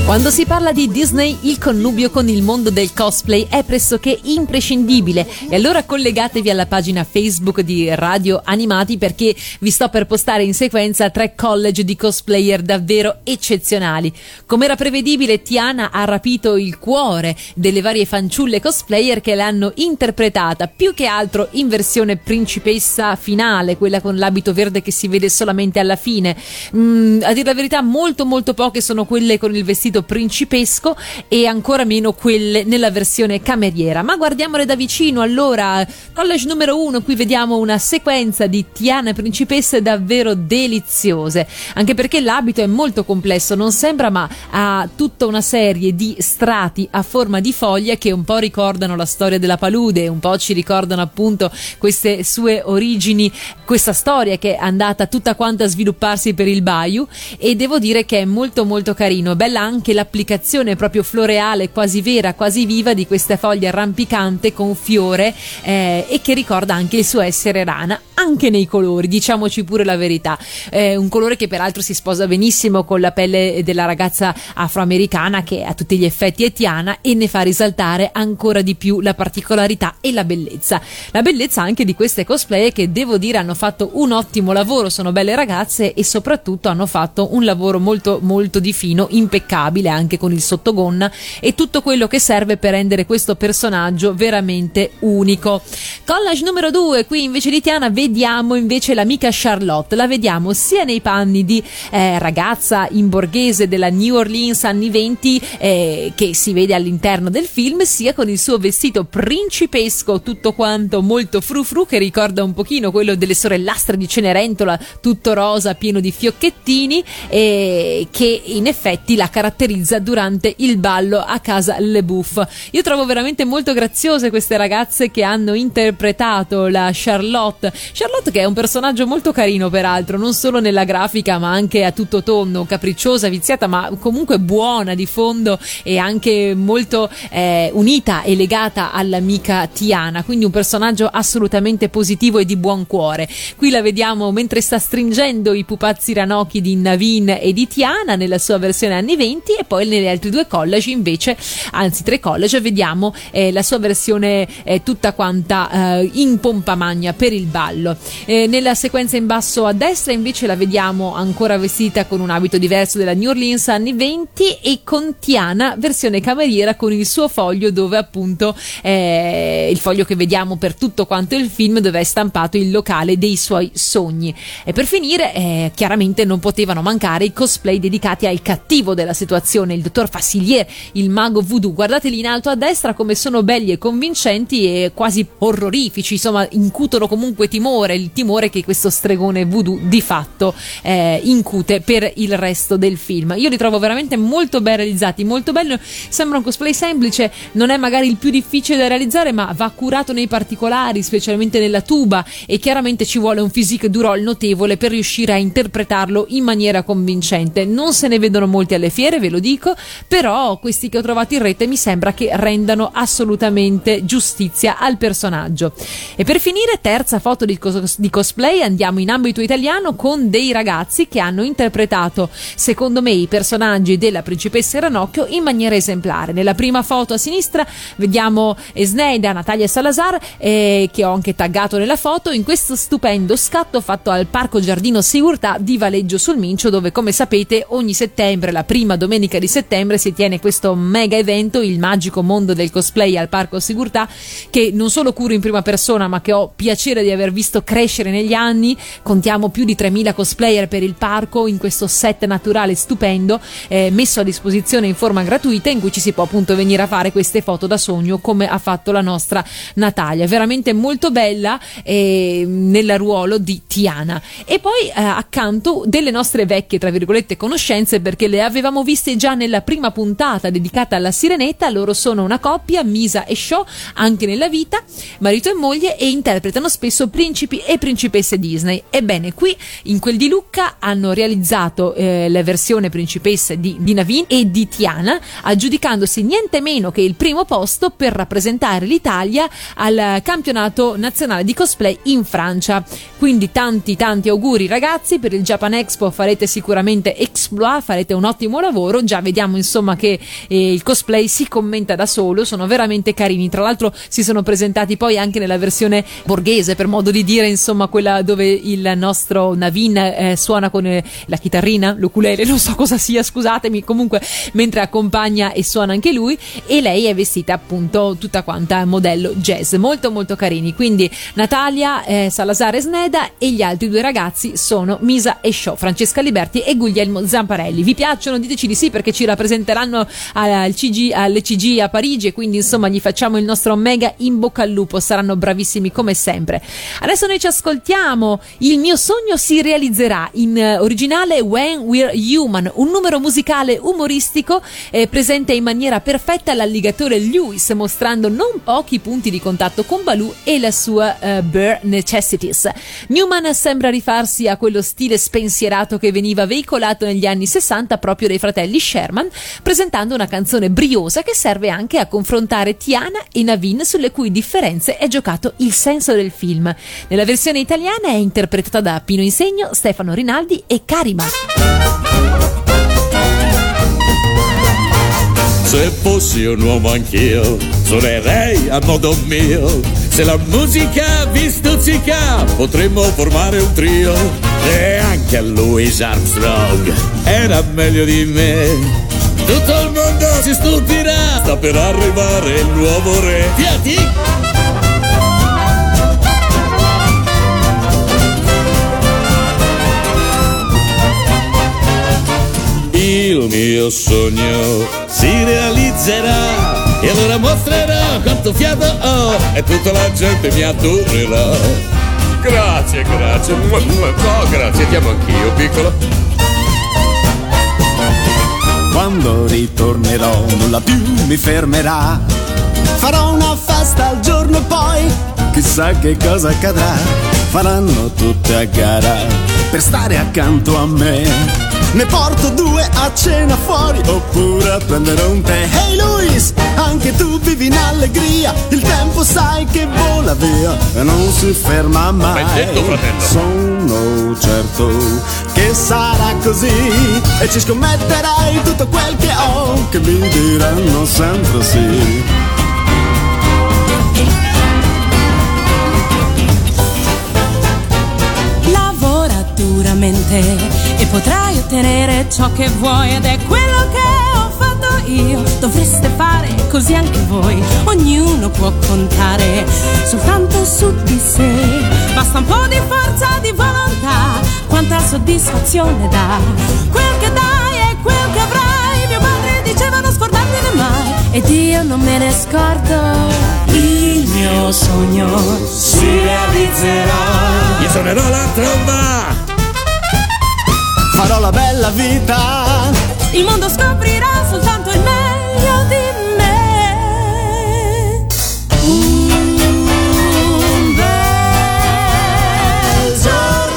Quando si parla di Disney, il connubio con il mondo del cosplay è pressoché imprescindibile, e allora collegatevi alla pagina Facebook di Radio Animati, perché vi sto per postare in sequenza tre college di cosplayer davvero eccezionali. Come era prevedibile, Tiana ha rapito il cuore delle varie fanciulle cosplayer che l'hanno interpretata, più che altro in versione principessa finale, quella con l'abito verde che si vede solamente alla fine. Mm, a dire la verità, molto molto poche sono quelle con il vestito principesco e ancora meno quelle nella versione cameriera. Ma guardiamole da vicino allora. College numero uno, qui vediamo una sequenza di Tiana principesse davvero deliziose, anche perché l'abito è molto complesso, non sembra, ma ha tutta una serie di strati a forma di foglia che un po' ricordano la storia della palude, un po' ci ricordano appunto queste sue origini, questa storia che è andata tutta quanta a svilupparsi per il Bayou, e devo dire che è molto molto carino. Bella anche anche l'applicazione proprio floreale, quasi vera, quasi viva, di questa foglia rampicante con fiore, eh, e che ricorda anche il suo essere rana, anche nei colori, diciamoci pure la verità. Eh, un colore che peraltro si sposa benissimo con la pelle della ragazza afroamericana, che a tutti gli effetti è Tiana, e ne fa risaltare ancora di più la particolarità e la bellezza. La bellezza anche di queste cosplay, che devo dire hanno fatto un ottimo lavoro, sono belle ragazze e soprattutto hanno fatto un lavoro molto molto di fino, impeccabile, anche con il sottogonna e tutto quello che serve per rendere questo personaggio veramente unico. Collage numero due, qui invece di Tiana vediamo invece l'amica Charlotte. La vediamo sia nei panni di eh, ragazza in borghese della New Orleans anni venti, eh, che si vede all'interno del film, sia con il suo vestito principesco, tutto quanto molto frufru, che ricorda un pochino quello delle sorellastre di Cenerentola, tutto rosa, pieno di fiocchettini, eh, che in effetti la caratterizza durante il ballo a casa La Bouff. Io trovo veramente molto graziose queste ragazze che hanno interpretato la Charlotte Charlotte che è un personaggio molto carino, peraltro, non solo nella grafica ma anche a tutto tonno, capricciosa, viziata, ma comunque buona di fondo e anche molto eh, unita e legata all'amica Tiana, quindi un personaggio assolutamente positivo e di buon cuore. Qui la vediamo mentre sta stringendo i pupazzi ranocchi di Naveen e di Tiana nella sua versione anni venti, e poi negli altri due college invece, anzi tre college, vediamo eh, la sua versione eh, tutta quanta eh, in pompa magna per il ballo. Eh, nella sequenza in basso a destra invece la vediamo ancora vestita con un abito diverso della New Orleans anni venti e con Tiana versione cameriera, con il suo foglio dove appunto eh, il foglio che vediamo per tutto quanto il film, dove è stampato il locale dei suoi sogni. E per finire eh, chiaramente non potevano mancare i cosplay dedicati al cattivo della situazione, il dottor Facilier, il mago voodoo. Guardateli in alto a destra come sono belli e convincenti e quasi orrorifici, insomma incutono comunque timore, il timore che questo stregone voodoo di fatto eh, incute per il resto del film. Io li trovo veramente molto ben realizzati, molto bello, sembra un cosplay semplice, non è magari il più difficile da realizzare, ma va curato nei particolari, specialmente nella tuba, e chiaramente ci vuole un physique du rôle notevole per riuscire a interpretarlo in maniera convincente. Non se ne vedono molti alle fiere, ve lo dico, però questi che ho trovato in rete mi sembra che rendano assolutamente giustizia al personaggio. E per finire, terza foto di, cos- di cosplay, andiamo in ambito italiano con dei ragazzi che hanno interpretato secondo me i personaggi della principessa Ranocchio in maniera esemplare. Nella prima foto a sinistra vediamo Esneida, Natalia Salazar, eh, che ho anche taggato nella foto, in questo stupendo scatto fatto al Parco Giardino Sigurtà di Valeggio sul Mincio, dove come sapete ogni settembre, la prima domenica Domenica di settembre, si tiene questo mega evento, il magico mondo del cosplay al Parco Sigurtà, che non solo curo in prima persona ma che ho piacere di aver visto crescere negli anni. Contiamo più di tremila cosplayer per il parco, in questo set naturale stupendo eh, messo a disposizione in forma gratuita, in cui ci si può appunto venire a fare queste foto da sogno come ha fatto la nostra Natalia, veramente molto bella eh, nel ruolo di Tiana. E poi eh, accanto delle nostre vecchie tra virgolette conoscenze, perché le avevamo visto già nella prima puntata dedicata alla Sirenetta. Loro sono una coppia, Misa e Shaw, anche nella vita marito e moglie, e interpretano spesso principessa principi e principesse Disney. Ebbene, qui in quel di Lucca hanno realizzato eh, la versione principessa di, di Naveen e di Tiana, aggiudicandosi niente meno che il primo posto per rappresentare l'Italia al campionato nazionale di cosplay in Francia. Quindi tanti tanti auguri ragazzi, per il Japan Expo farete sicuramente exploit, farete un ottimo lavoro. Già vediamo insomma che eh, il cosplay si commenta da solo, sono veramente carini. Tra l'altro si sono presentati poi anche nella versione borghese, per modo di dire, insomma quella dove il nostro Naveen eh, suona con eh, la chitarrina, l'ukulele, non so cosa sia, scusatemi, comunque mentre accompagna e suona anche lui, e lei è vestita appunto tutta quanta modello jazz, molto molto carini. Quindi Natalia eh, Salazar e Sneda, e gli altri due ragazzi sono Misa e Shaw, Francesca Liberti e Guglielmo Zamparelli. Vi piacciono? Diteci di sì, perché ci rappresenteranno al C G, alle C G a Parigi, e quindi insomma gli facciamo il nostro mega in bocca al lupo, saranno bravissimi come sempre. Adesso noi ci ascoltiamo Il mio sogno si realizzerà, in originale When We're Human, un numero musicale umoristico eh, presente in maniera perfetta l'alligatore Louis, mostrando non pochi punti di contatto con Baloo e la sua eh, Bear Necessities. Newman sembra rifarsi a quello stile spensierato che veniva veicolato negli anni sessanta proprio dai fratelli Sherman, presentando una canzone briosa che serve anche a confrontare Tiana e Naveen, sulle cui differenze è giocato il senso del film. Nella versione italiana è interpretata da Pino Insegno, Stefano Rinaldi e Karima. Se fossi un uomo anch'io, suonerei a modo mio. Se la musica vi stuzzica, potremmo formare un trio. E anche a Louis Armstrong era meglio di me. Tutto il mondo si stupirà, sta per arrivare il nuovo re. Fiati! Il mio sogno si realizzerà, e allora mostrerò quanto fiato ho, e tutta la gente mi adorerà. Grazie, grazie, oh, grazie, ti amo anch'io, piccolo. Quando ritornerò nulla più mi fermerà, farò una festa al giorno e poi chissà che cosa accadrà. Faranno tutte a gara per stare accanto a me, ne porto due a cena fuori oppure a prendere un tè. Hey Louis, anche tu vivi in allegria, il tempo sai che vola via e non si ferma mai. Benedetto, fratello. Sono certo che sarà così, e ci scommetterai tutto quel che ho che mi diranno sempre sì. Lavora duramente e potrai ottenere ciò che vuoi, ed è quello che ho fatto io. Dovreste fare così anche voi, ognuno può contare soltanto su di sé. Basta un po' di forza di volontà, quanta soddisfazione dà quel che dai e quel che avrai. Mio padre diceva non scordartene mai, ed io non me ne scordo. Il mio sogno si realizzerà, io suonerò la tromba, farò la bella vita, il mondo scoprirà soltanto il meglio di me. Un bel giorno.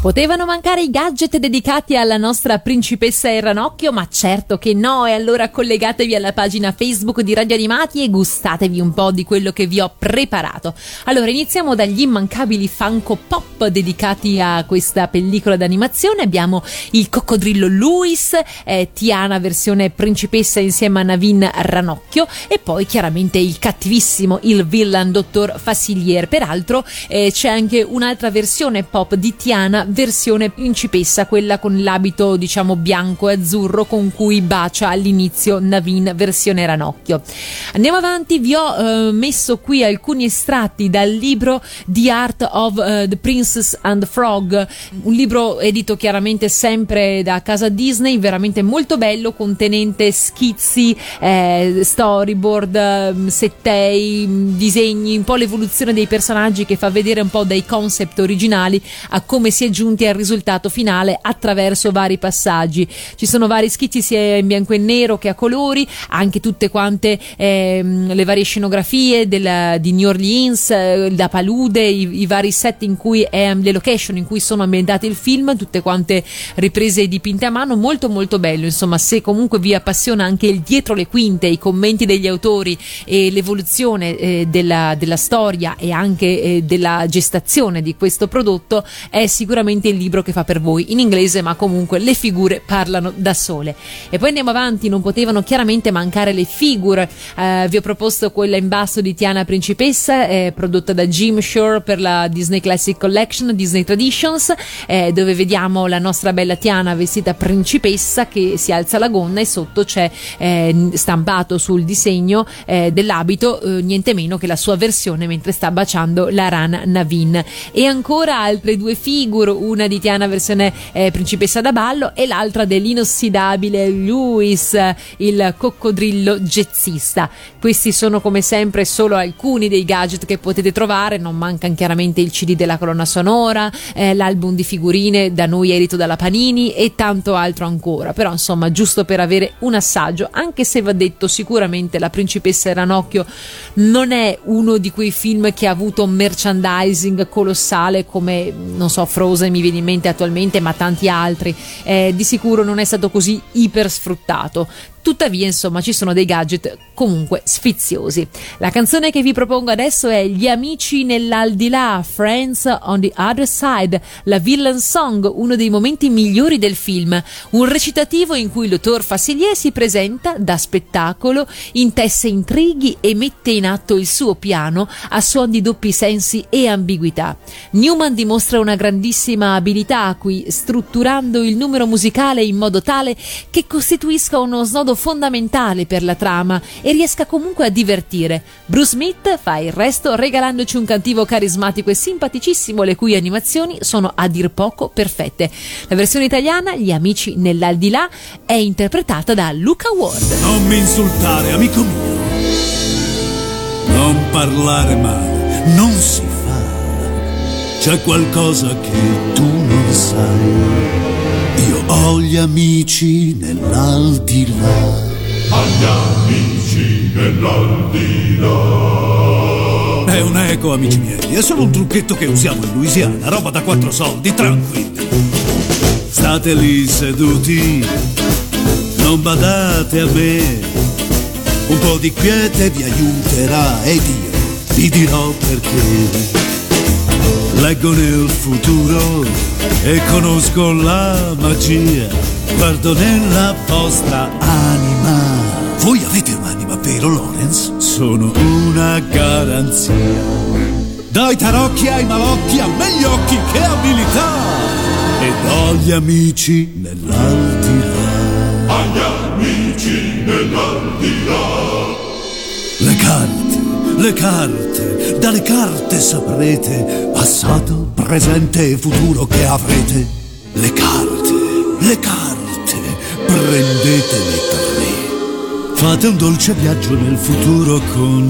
Potevano mancare i gadget dedicati alla nostra principessa e ranocchio? Ma certo che no. E allora collegatevi alla pagina Facebook di Radio Animati e gustatevi un po' di quello che vi ho preparato. Allora, iniziamo dagli immancabili Funko Pop dedicati a questa pellicola d'animazione. Abbiamo il coccodrillo Louis, eh, Tiana versione principessa insieme a Naveen ranocchio, e poi chiaramente il cattivissimo, il villain dottor Facilier. Peraltro eh, c'è anche un'altra versione pop di Tiana versione principessa, quella con l'abito diciamo bianco e azzurro con cui bacia all'inizio Naveen versione ranocchio. Andiamo avanti, vi ho eh, messo qui alcuni estratti dal libro The Art of uh, The Princess and the Frog, un libro edito chiaramente sempre da casa Disney, veramente molto bello, contenente schizzi, eh, storyboard, settei, disegni, un po' l'evoluzione dei personaggi che fa vedere un po' dai concept originali a come si è giunti giunti al risultato finale attraverso vari passaggi. Ci sono vari schizzi sia in bianco e nero che a colori, anche tutte quante eh, le varie scenografie della, di New Orleans, eh, la palude, i, i vari set in cui è, le location in cui sono ambientate il film, tutte quante riprese dipinte a mano, molto molto bello. Insomma, se comunque vi appassiona anche il dietro le quinte, i commenti degli autori e l'evoluzione eh, della, della storia e anche eh, della gestazione di questo prodotto, è sicuramente il libro che fa per voi, in inglese, ma comunque le figure parlano da sole. E poi andiamo avanti, non potevano chiaramente mancare le figure. Eh, vi ho proposto quella in basso di Tiana Principessa, eh, prodotta da Jim Shore per la Disney Classic Collection, Disney Traditions, eh, dove vediamo la nostra bella Tiana vestita principessa che si alza la gonna e sotto c'è eh, stampato sul disegno eh, dell'abito eh, niente meno che la sua versione mentre sta baciando la rana Naveen. E ancora altre due figure, una di Tiana versione eh, principessa da ballo e l'altra dell'inossidabile Louis, il coccodrillo jazzista. Questi sono come sempre solo alcuni dei gadget che potete trovare, non mancano chiaramente il C D della colonna sonora, eh, l'album di figurine da noi edito dalla Panini e tanto altro ancora, però insomma giusto per avere un assaggio, anche se va detto sicuramente La principessa e Ranocchio non è uno di quei film che ha avuto merchandising colossale come, non so, Frozen mi viene in mente attualmente, ma tanti altri. Eh, di sicuro non è stato così iper sfruttato. Tuttavia, insomma, ci sono dei gadget comunque sfiziosi. La canzone che vi propongo adesso è Gli amici nell'aldilà, Friends on the Other Side, la villain song, uno dei momenti migliori del film. Un recitativo in cui il dottor Facilier si presenta da spettacolo, intesse intrighi e mette in atto il suo piano a suon di doppi sensi e ambiguità. Newman dimostra una grandissima abilità qui, strutturando il numero musicale in modo tale che costituisca uno snodo fondamentale per la trama e riesca comunque a divertire. Bruce Smith fa il resto regalandoci un cattivo carismatico e simpaticissimo, le cui animazioni sono a dir poco perfette. La versione italiana, Gli amici nell'aldilà, è interpretata da Luca Ward. Non mi insultare, amico mio, non parlare male, non si fa, c'è qualcosa che tu non sai. Io ho gli amici nell'aldilà. Agli amici nell'aldilà. È un eco, amici miei, è solo un trucchetto che usiamo in Louisiana, roba da quattro soldi, tranquilli. State lì seduti, non badate a me, un po' di quiete vi aiuterà ed io vi dirò perché. Leggo nel futuro e conosco la magia, guardo nella vostra anima. Voi avete un'anima, vero Lawrence? Sono una garanzia. Dai tarocchi ai malocchi, a me occhi che abilità. Ed ho gli amici nell'aldilà. Agli amici nell'aldilà. Le carte, le carte. Dalle carte saprete passato, presente e futuro che avrete. Le carte, le carte, prendetene tre. Fate un dolce viaggio nel futuro con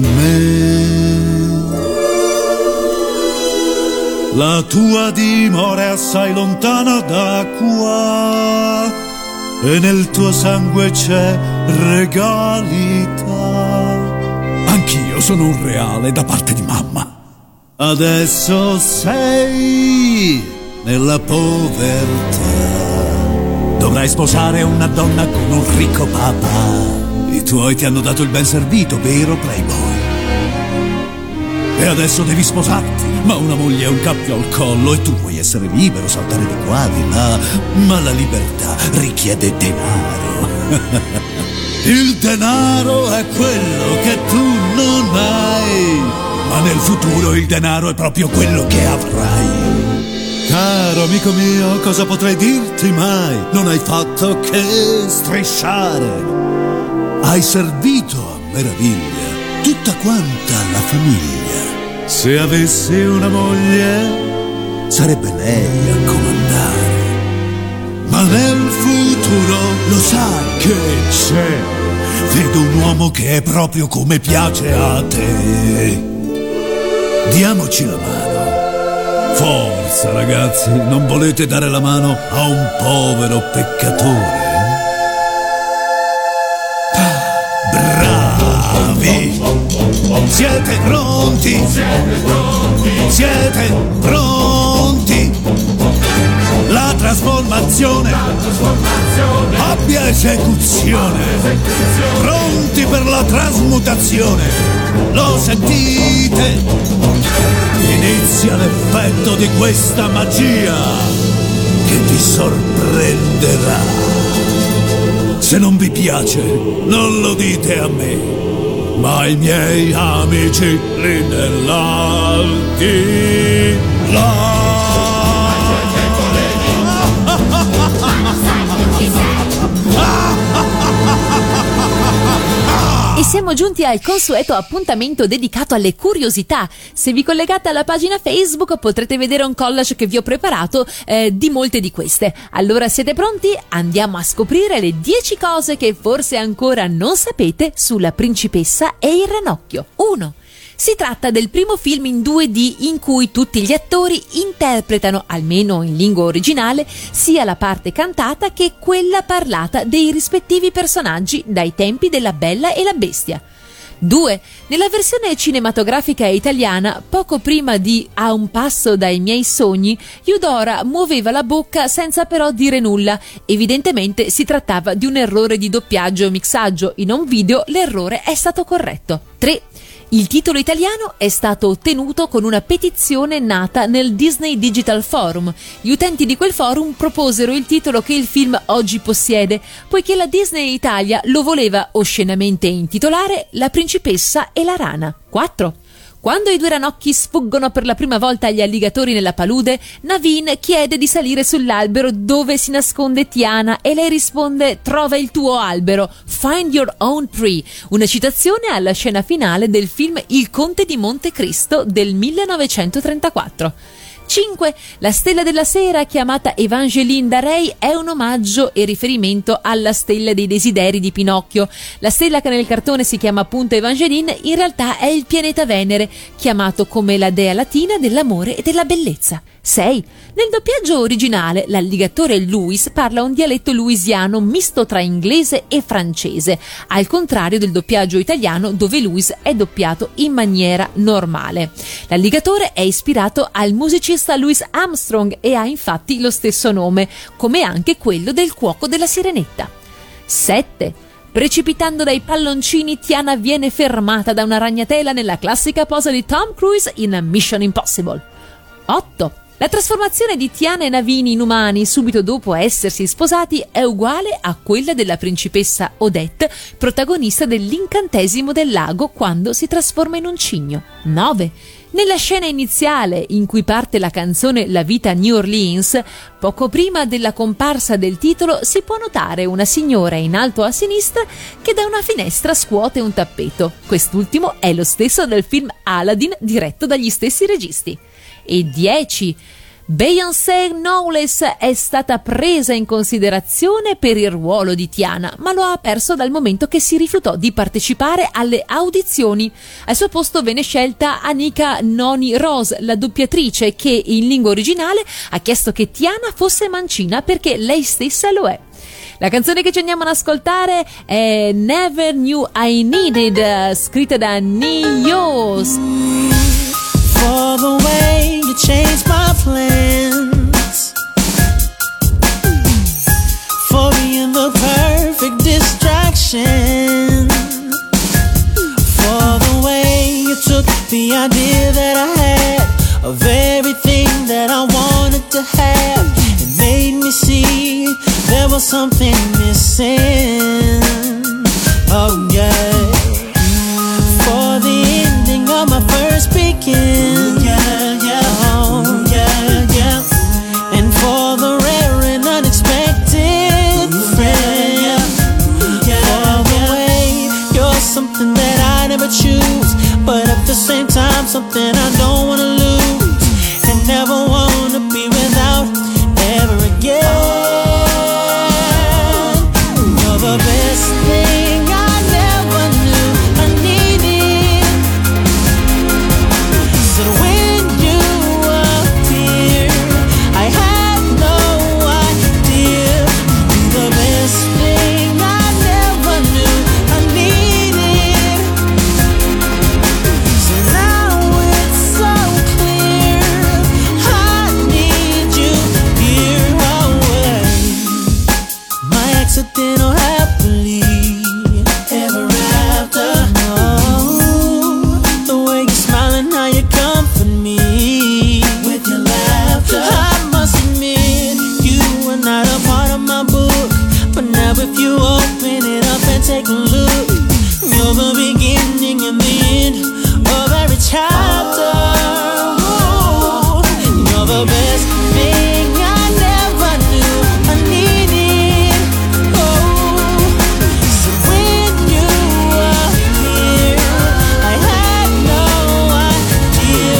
me. La tua dimora è assai lontana da qua e nel tuo sangue c'è regalità. Anch'io sono un reale da parte di mamma. Adesso sei nella povertà. Dovrai sposare una donna con un ricco papà. I tuoi ti hanno dato il ben servito, vero playboy? E adesso devi sposarti, ma una moglie è un cappio al collo e tu vuoi essere libero, saltare di qua, di là. Ma la libertà richiede denaro. Il denaro è quello che tu non hai, ma nel futuro il denaro è proprio quello che avrai. Caro amico mio, cosa potrei dirti mai? Non hai fatto che strisciare. Hai servito a meraviglia tutta quanta la famiglia. Se avessi una moglie, sarebbe lei a comandare. Ma nel futuro lo sa che c'è. Vedo un uomo che è proprio come piace a te. Diamoci la mano. Forza ragazzi, non volete dare la mano a un povero peccatore? Bravi! Siete pronti? Siete pronti? Siete pronti? La trasformazione, la trasformazione. Abbia esecuzione. esecuzione Pronti per la trasmutazione. Lo sentite? Inizia l'effetto di questa magia che vi sorprenderà. Se non vi piace, non lo dite a me, ma i miei amici lì nell'aldilà. E siamo giunti al consueto appuntamento dedicato alle curiosità. Se vi collegate alla pagina Facebook potrete vedere un collage che vi ho preparato eh, di molte di queste. Allora siete pronti? Andiamo a scoprire le dieci cose che forse ancora non sapete sulla principessa e il ranocchio. uno. Si tratta del primo film in due D in cui tutti gli attori interpretano, almeno in lingua originale, sia la parte cantata che quella parlata dei rispettivi personaggi dai tempi della Bella e la Bestia. due. Nella versione cinematografica italiana, poco prima di A un passo dai miei sogni, Eudora muoveva la bocca senza però dire nulla. Evidentemente si trattava di un errore di doppiaggio o mixaggio. In un video l'errore è stato corretto. tre. Il titolo italiano è stato ottenuto con una petizione nata nel Disney Digital Forum. Gli utenti di quel forum proposero il titolo che il film oggi possiede, poiché la Disney Italia lo voleva oscenamente intitolare La principessa e la rana. quattro. Quando i due ranocchi sfuggono per la prima volta agli alligatori nella palude, Naveen chiede di salire sull'albero dove si nasconde Tiana e lei risponde «Trova il tuo albero, find your own tree», una citazione alla scena finale del film Il Conte di Monte Cristo del millenovecentotrentaquattro. cinque. La stella della sera, chiamata Evangeline da Ray, è un omaggio e riferimento alla stella dei desideri di Pinocchio. La stella che nel cartone si chiama appunto Evangeline in realtà è il pianeta Venere, chiamato come la dea latina dell'amore e della bellezza. sei. Nel doppiaggio originale l'alligatore Louis parla un dialetto louisiano misto tra inglese e francese, al contrario del doppiaggio italiano dove Louis è doppiato in maniera normale. L'alligatore è ispirato al musicista Louis Armstrong e ha infatti lo stesso nome, come anche quello del cuoco della Sirenetta. sette. Precipitando dai palloncini, Tiana viene fermata da una ragnatela nella classica posa di Tom Cruise in Mission Impossible. otto. La trasformazione di Tiana e Naveen in umani subito dopo essersi sposati è uguale a quella della principessa Odette, protagonista dell'incantesimo del lago quando si trasforma in un cigno. nove. Nella scena iniziale, in cui parte la canzone La vita a New Orleans, poco prima della comparsa del titolo si può notare una signora in alto a sinistra che da una finestra scuote un tappeto. Quest'ultimo è lo stesso del film Aladdin diretto dagli stessi registi. E dieci. Beyoncé Knowles è stata presa in considerazione per il ruolo di Tiana, ma lo ha perso dal momento che si rifiutò di partecipare alle audizioni. Al suo posto venne scelta Anika Noni Rose, la doppiatrice che in lingua originale ha chiesto che Tiana fosse mancina perché lei stessa lo è. La canzone che ci andiamo ad ascoltare è Never Knew I Needed, scritta da Ne-Yo. For the way you changed my plans, for being the perfect distraction, for the way you took the idea that I had of everything that I wanted to have and made me see there was something missing. Oh yeah. For the ending of my first begin, yeah, yeah, oh, yeah, yeah. And for the rare and unexpected friend, yeah, yeah, for the way you're something that I never choose, but at the same time something I don't wanna lose, and never wanna be without ever again. You're the best thing when you appear. monument of every chapter. Ooh, you're the best thing I never knew I needed. Oh, so when you were here, I had no idea.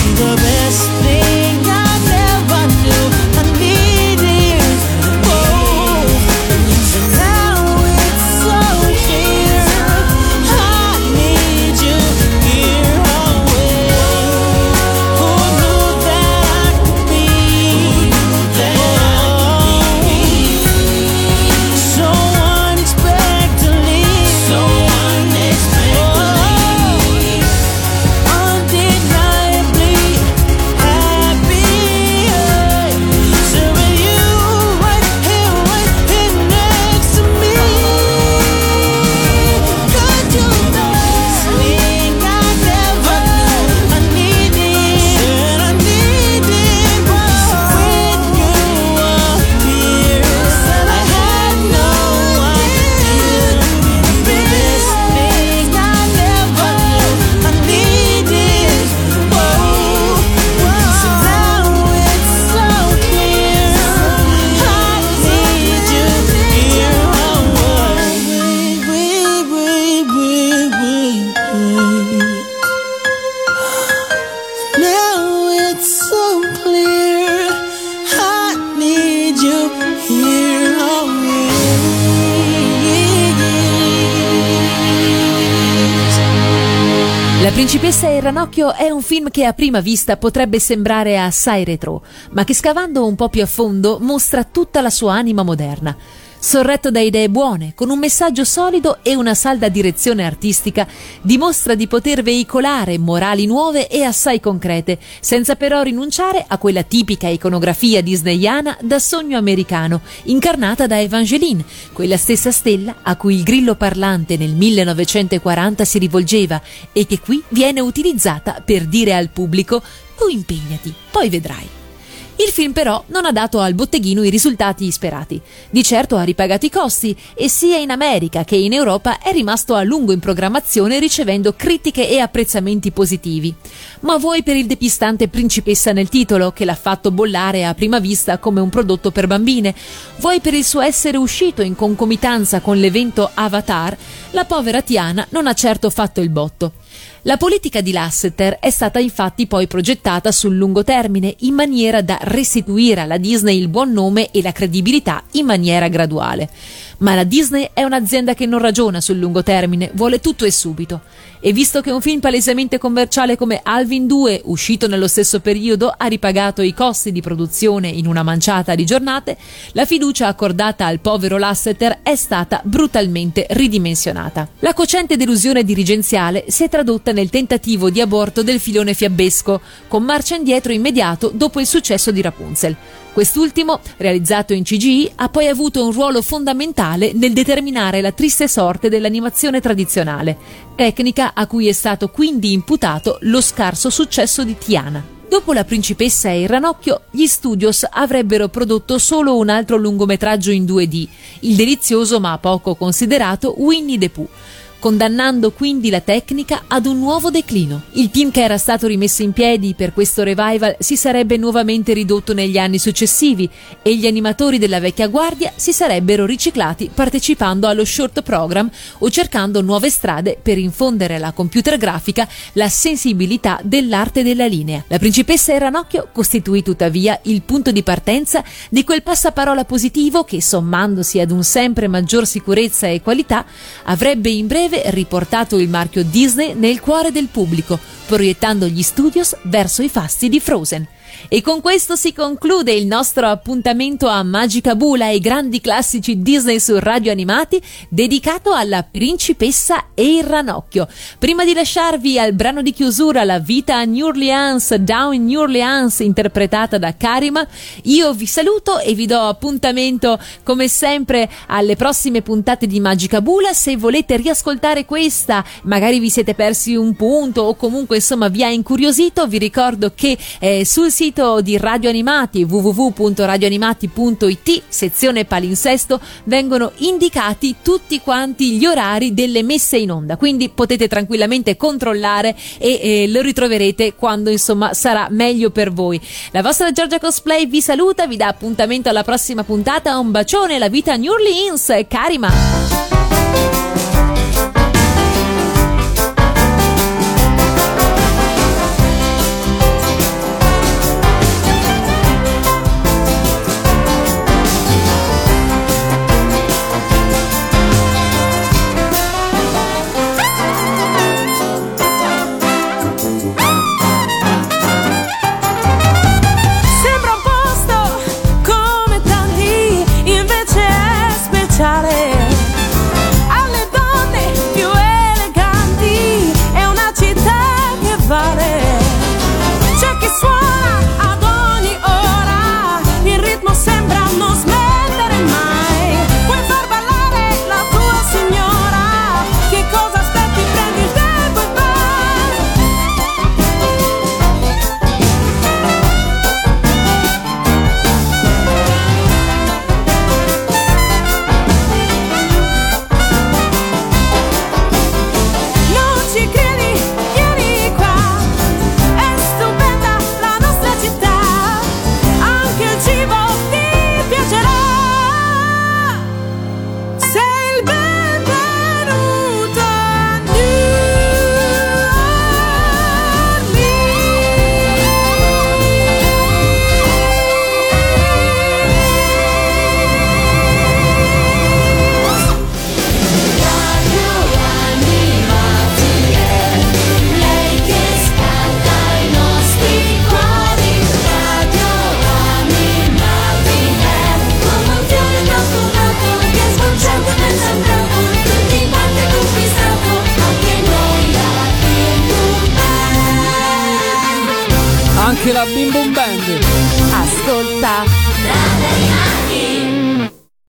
You're the best thing I never knew I needed. Oh, so now it's all here. I need you here always. Who knew that I could be? Oh, so unexpectedly. Oh, undeniably happy. So when you were here, were here next to me, could you think I never knew I needed? Said I needed. So when you were here, I had no idea. You're the best thing I never knew I needed. Oh, so now it's so clear. I need you here always. Wait, wait, wait, wait, wait. Now it's so clear. I need you here always. La principessa e il ranocchio è un film che a prima vista potrebbe sembrare assai retro, ma che scavando un po' più a fondo mostra tutta la sua anima moderna. Sorretto da idee buone, con un messaggio solido e una salda direzione artistica, dimostra di poter veicolare morali nuove e assai concrete, senza però rinunciare a quella tipica iconografia disneyana da sogno americano, incarnata da Evangeline, quella stessa stella a cui il grillo parlante nel millenovecentoquaranta si rivolgeva e che qui viene utilizzata per dire al pubblico «Tu impegnati, poi vedrai». Il film però non ha dato al botteghino i risultati sperati. Di certo ha ripagato i costi e sia in America che in Europa è rimasto a lungo in programmazione, ricevendo critiche e apprezzamenti positivi. Ma vuoi per il depistante principessa nel titolo, che l'ha fatto bollare a prima vista come un prodotto per bambine, vuoi per il suo essere uscito in concomitanza con l'evento Avatar, la povera Tiana non ha certo fatto il botto. La politica di Lasseter è stata infatti poi progettata sul lungo termine in maniera da restituire alla Disney il buon nome e la credibilità in maniera graduale. Ma la Disney è un'azienda che non ragiona sul lungo termine, vuole tutto e subito. E visto che un film palesemente commerciale come Alvin due, uscito nello stesso periodo, ha ripagato i costi di produzione in una manciata di giornate, la fiducia accordata al povero Lasseter è stata brutalmente ridimensionata. La cocente delusione dirigenziale si è tradotta nel tentativo di aborto del filone fiabesco, con marcia indietro immediato dopo il successo di Rapunzel. Quest'ultimo, realizzato in C G I, ha poi avuto un ruolo fondamentale nel determinare la triste sorte dell'animazione tradizionale, tecnica a cui è stato quindi imputato lo scarso successo di Tiana. Dopo La principessa e il ranocchio, gli studios avrebbero prodotto solo un altro lungometraggio in due D, il delizioso ma poco considerato Winnie the Pooh, condannando quindi la tecnica ad un nuovo declino. Il team che era stato rimesso in piedi per questo revival si sarebbe nuovamente ridotto negli anni successivi e gli animatori della vecchia guardia si sarebbero riciclati partecipando allo short program o cercando nuove strade per infondere alla computer grafica la sensibilità dell'arte della linea. La principessa e il ranocchio costituì tuttavia il punto di partenza di quel passaparola positivo che, sommandosi ad un sempre maggior sicurezza e qualità, avrebbe in breve riportato il marchio Disney nel cuore del pubblico, proiettando gli studios verso i fasti di Frozen. E con questo si conclude il nostro appuntamento a Magica Bula e grandi classici Disney su Radio Animati, dedicato alla principessa e il ranocchio. Prima di lasciarvi al brano di chiusura La vita a New Orleans, Down in New Orleans, interpretata da Karima, io vi saluto e vi do appuntamento come sempre alle prossime puntate di Magica Bula. Se volete riascoltare questa, magari vi siete persi un punto o comunque insomma vi ha incuriosito, vi ricordo che eh, sul sito sito di Radio Animati w w w punto radio animati punto i t, sezione palinsesto, vengono indicati tutti quanti gli orari delle messe in onda, quindi potete tranquillamente controllare e eh, lo ritroverete quando insomma sarà meglio per voi. La vostra Giorgia Cosplay vi saluta, vi dà appuntamento alla prossima puntata, un bacione, la vita New Orleans, Karima. Anche la Bim Bum Band. Ascolta.